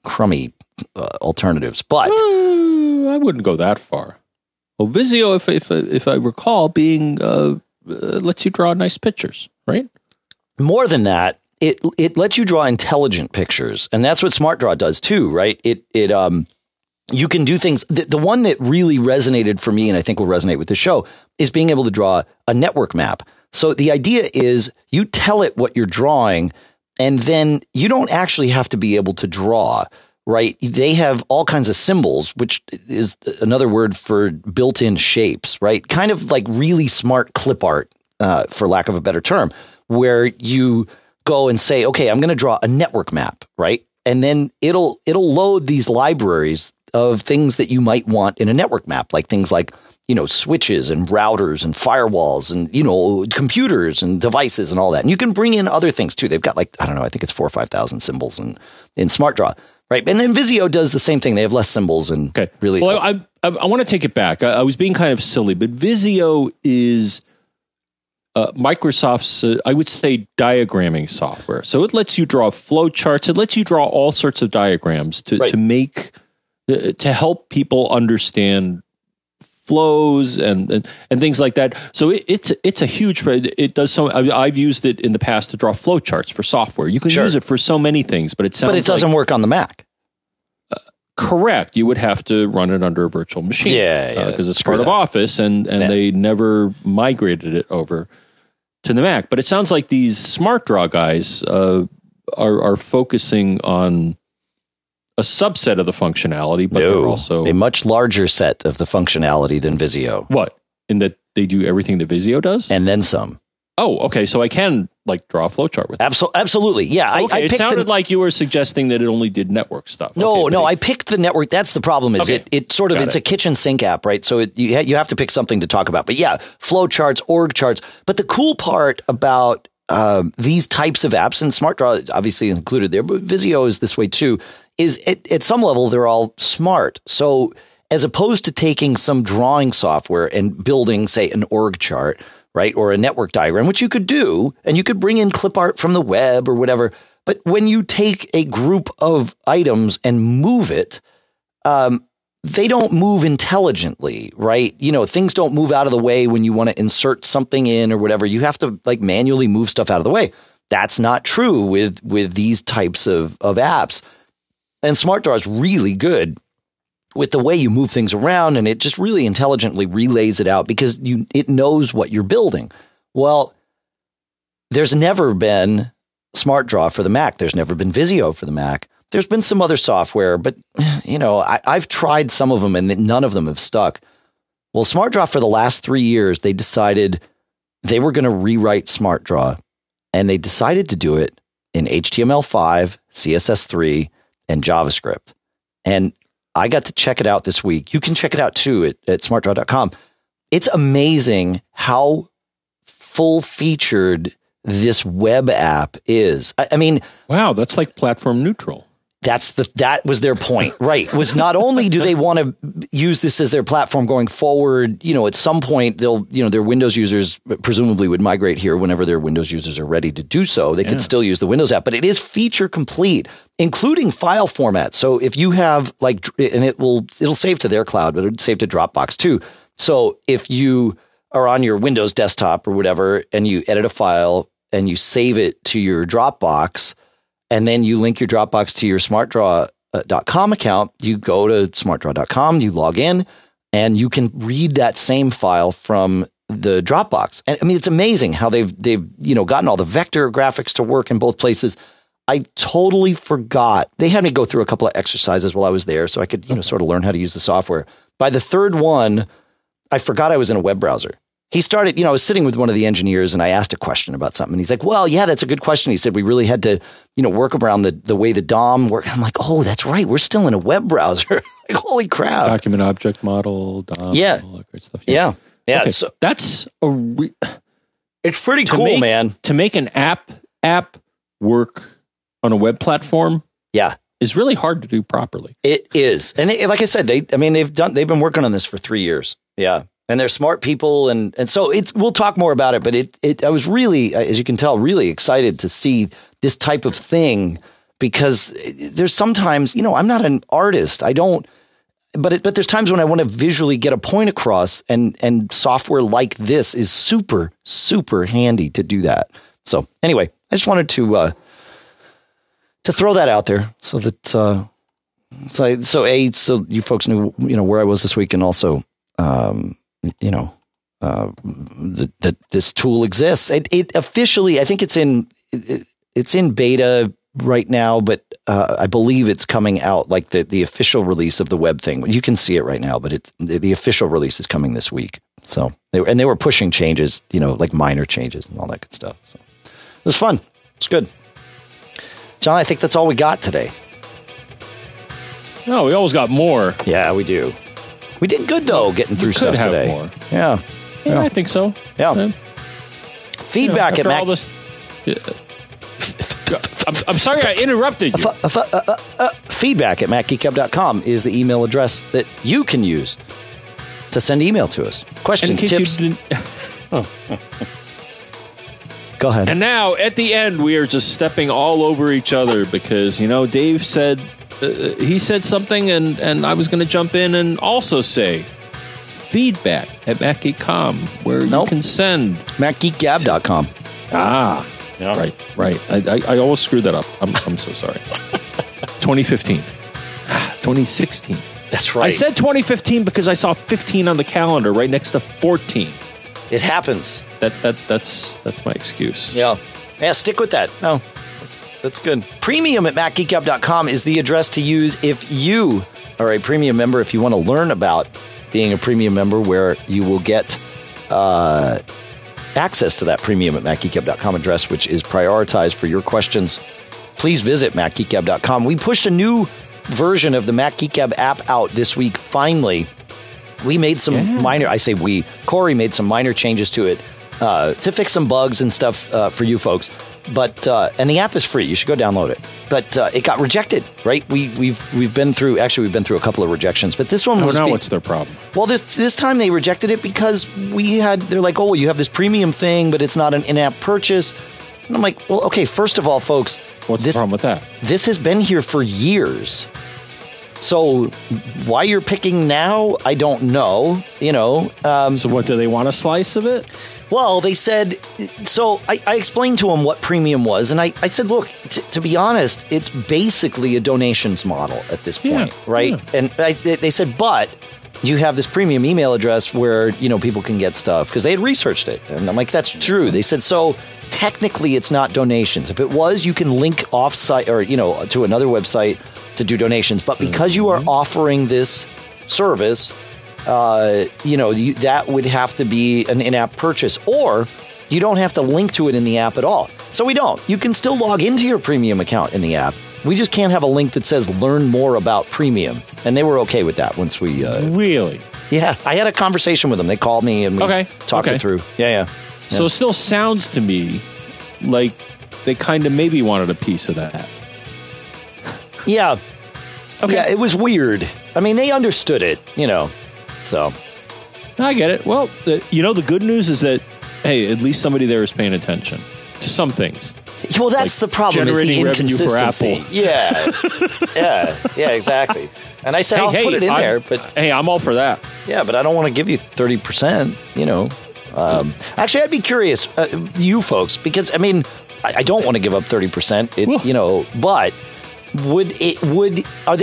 crummy alternatives, but I wouldn't go that far. Well, Visio, if I recall, being lets you draw nice pictures, right? More than that, it lets you draw intelligent pictures, and that's what SmartDraw does too, right? You can do things. The one that really resonated for me, and I think will resonate with the show, is being able to draw a network map. So the idea is you tell it what you're drawing, and then you don't actually have to be able to draw, right? They have all kinds of symbols, which is another word for built-in shapes, right? Kind of like really smart clip art, for lack of a better term, where you go and say, okay, I'm going to draw a network map, right? And then it'll load these libraries of things that you might want in a network map, like things like, switches and routers and firewalls and, computers and devices and all that. And you can bring in other things too. They've got like, I don't know, I think it's 4,000 or 5,000 symbols in SmartDraw, right? And then Visio does the same thing. They have less symbols and really. Well, I want to take it back. I was being kind of silly, but Visio is Microsoft's, I would say, diagramming software. So it lets you draw flow charts. It lets you draw all sorts of diagrams to help people understand flows and things like that. So it's a huge, it does so. I've used it in the past to draw flow charts for software. You can use it for so many things, but it doesn't work on the Mac. Correct. You would have to run it under a virtual machine. Yeah, because it's part of Office, and they never migrated it over to the Mac. But it sounds like these SmartDraw guys are focusing on a subset of the functionality, but they're also a much larger set of the functionality than Visio. What? In that they do everything that Visio does? And then some. Oh, okay. So I can draw a flowchart with it. Absolutely. Yeah. Okay. It sounded like you were suggesting that it only did network stuff. No, I picked the network. That's the problem, is it's a kitchen sink app, right? So you have to pick something to talk about. But yeah, flowcharts, org charts. But the cool part about these types of apps, and SmartDraw obviously included there, but Visio is this way too, is at some level they're all smart. So as opposed to taking some drawing software and building, say, an org chart, right, or a network diagram, which you could do, and you could bring in clip art from the web or whatever. But when you take a group of items and move it, they don't move intelligently, right? Things don't move out of the way when you want to insert something in or whatever. You have to manually move stuff out of the way. That's not true with these types of apps. And SmartDraw is really good with the way you move things around, and it just really intelligently relays it out because it knows what you're building. Well, there's never been SmartDraw for the Mac. There's never been Visio for the Mac. There's been some other software, but I've tried some of them and none of them have stuck. Well, SmartDraw, for the last 3 years, they decided they were going to rewrite SmartDraw, and they decided to do it in HTML5, CSS3, and JavaScript. And I got to check it out this week. You can check it out too at smartdraw.com. It's amazing how full-featured this web app is. I mean, wow, that's like platform neutral. That was their point, right? Was not only do they want to use this as their platform going forward, you know, at some point they'll, you know, their Windows users presumably would migrate here whenever their Windows users are ready to do so. They could still use the Windows app, but it is feature complete, including file format. So if you have like, and it'll save to their cloud, but it'll save to Dropbox too. So if you are on your Windows desktop or whatever, and you edit a file and you save it to your Dropbox, and then you link your Dropbox to your smartdraw.com account, you go to smartdraw.com, you log in, and you can read that same file from the Dropbox. And I mean, it's amazing how they've you know, gotten all the vector graphics to work in both places. I totally forgot. They had me go through a couple of exercises while I was there so I could, you know, sort of learn how to use the software. By the third one, I forgot I was in a web browser. He started, you know, I was sitting with one of the engineers and I asked a question about something. And he's like, well, yeah, that's a good question. He said, we really had to, you know, work around the way the DOM worked. I'm like, oh, that's right. We're still in a web browser. Like, holy crap. Document object model, DOM. Yeah. All that great stuff. Yeah. Yeah. Okay. So, that's a, it's pretty cool, man. To make an app work on a web platform. Yeah. Is really hard to do properly. It is. And like I said, they've been working on this for 3 years. Yeah. And they're smart people, and so it's. We'll talk more about it, but I was really, as you can tell, really excited to see this type of thing because there's sometimes, you know, I'm not an artist, I don't, but there's times when I want to visually get a point across, and software like this is super, super handy to do that. So anyway, I just wanted to throw that out there so that so you folks knew, you know, where I was this week, and also you know, that this tool exists. It officially, I think it's in beta right now, but I believe it's coming out like the official release of the web thing. You can see it right now, but the official release is coming this week. So they were pushing changes, you know, like minor changes and all that good stuff. So it was fun. It's good. John, I think that's all we got today. No, we always got more. Yeah, we do. We did good, though, getting through stuff today. More. Yeah. Yeah. I think so. Yeah. Feedback at Mac. I'm sorry I interrupted you. Feedback at MacGeekGab.com is the email address that you can use to send email to us. Questions, tips. Go ahead. And now, at the end, we are just stepping all over each other because, you know, Dave said... he said something, and I was going to jump in and also say feedback at MacGeek.com, where you can send... MacGeekGab.com. Ah, yeah. Right. I always screwed that up. I'm so sorry. 2015. 2016. That's right. I said 2015 because I saw 15 on the calendar right next to 14. It happens. That's my excuse. Yeah. Yeah, stick with that. No. That's good. Premium at MacGeekGab.com is the address to use if you are a premium member, if you want to learn about being a premium member, where you will get access to that premium at MacGeekGab.com address, which is prioritized for your questions. Please visit MacGeekGab.com. We pushed a new version of the MacGeekGab app out this week, finally. We made some minor, I say we, Corey made some minor changes to it to fix some bugs and stuff for you folks. But and the app is free. You should go download it. But it got rejected, right? We've been through a couple of rejections. But this one was. Now what's their problem? Well, this time they rejected it because they're like, oh, well, you have this premium thing, but it's not an in-app purchase. And I'm like, well, okay. First of all, folks, what's the problem with that? This has been here for years. So why you're picking now, I don't know. You know. So what do they want a slice of it? Well, they said, so I explained to them what premium was, and I said, look, to be honest, it's basically a donations model at this point, right? Yeah. And they said, but you have this premium email address where, you know, people can get stuff, because they had researched it. And I'm like, that's true. They said, so technically it's not donations. If it was, you can link off-site or, you know, to another website to do donations. But because you are offering this service... you know, that would have to be an in-app purchase, or you don't have to link to it in the app at all. So we don't. You can still log into your premium account in the app, We just can't have a link that says learn more about premium. And they were okay with that once we... Really? Yeah. I had a conversation with them. They called me and we talked it through. Yeah. So it still sounds to me like they kind of maybe wanted a piece of that. Yeah. Okay. Yeah, it was weird. I mean, they understood it, you know, so... I get it. Well, you know, the good news is that, hey, at least somebody there is paying attention to some things. Well, that's like the problem, is the inconsistency. Revenue for Apple. Yeah, exactly. And I said, I'll put it in there. But hey, I'm all for that. Yeah, but I don't want to give you 30%, you know. Actually, I'd be curious, you folks, because, I mean, I don't want to give up 30%, you know, but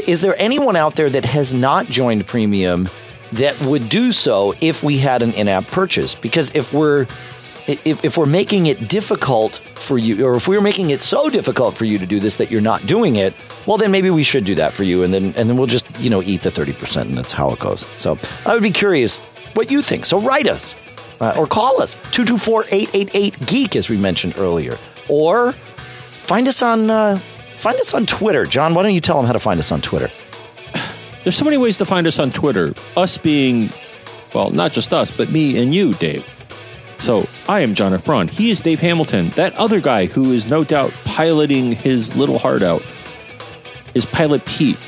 is there anyone out there that has not joined Premium that would do so if we had an in-app purchase? Because if we're making it difficult for you, or if we're making it so difficult for you to do this that you're not doing it, well, then maybe we should do that for you, and then we'll just, you know, eat the 30%, and that's how it goes. So I would be curious what you think. So write us or call us 224-888-GEEK, as we mentioned earlier, or find us on Twitter. John, why don't you tell them how to find us on Twitter? There's so many ways to find us on Twitter, us being, well, not just us, but me and you, Dave. So I am John F. Braun. He is Dave Hamilton. That other guy who is no doubt piloting his little heart out is Pilot Pete.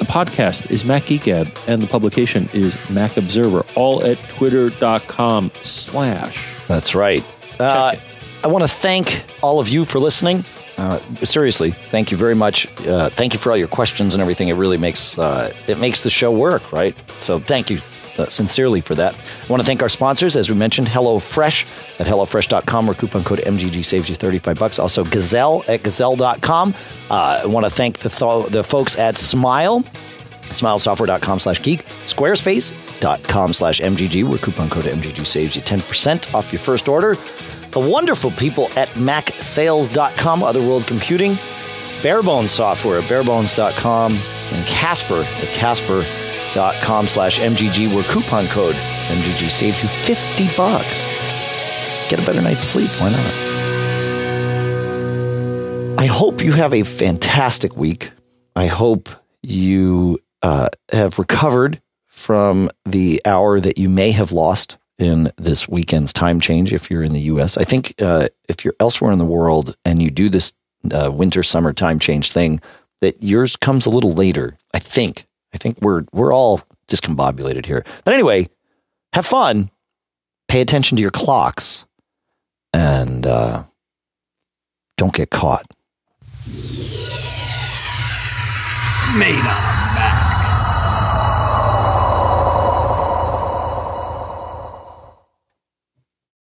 The podcast is Mac Geek Gab, and the publication is Mac Observer, all at twitter.com/. That's right. I want to thank all of you for listening. Seriously, thank you very much. Thank you for all your questions and everything. It really makes the show work, right? So thank you sincerely for that. I want to thank our sponsors, as we mentioned, HelloFresh at HelloFresh.com, where coupon code MGG saves you $35. Also, Gazelle at Gazelle.com. I want to thank the folks at Smile, smilesoftware.com/geek, squarespace.com/MGG, where coupon code MGG saves you 10% off your first order. The wonderful people at MacSales.com, Otherworld Computing, Barebones Software at Barebones.com, and Casper at Casper.com/MGG, where coupon code MGG saves you $50. Get a better night's sleep. Why not? I hope you have a fantastic week. I hope you have recovered from the hour that you may have lost in this weekend's time change if you're in the U.S. I think if you're elsewhere in the world and you do this winter-summer time change thing, that yours comes a little later, I think. I think we're all discombobulated here. But anyway, have fun. Pay attention to your clocks. And don't get caught. Made up.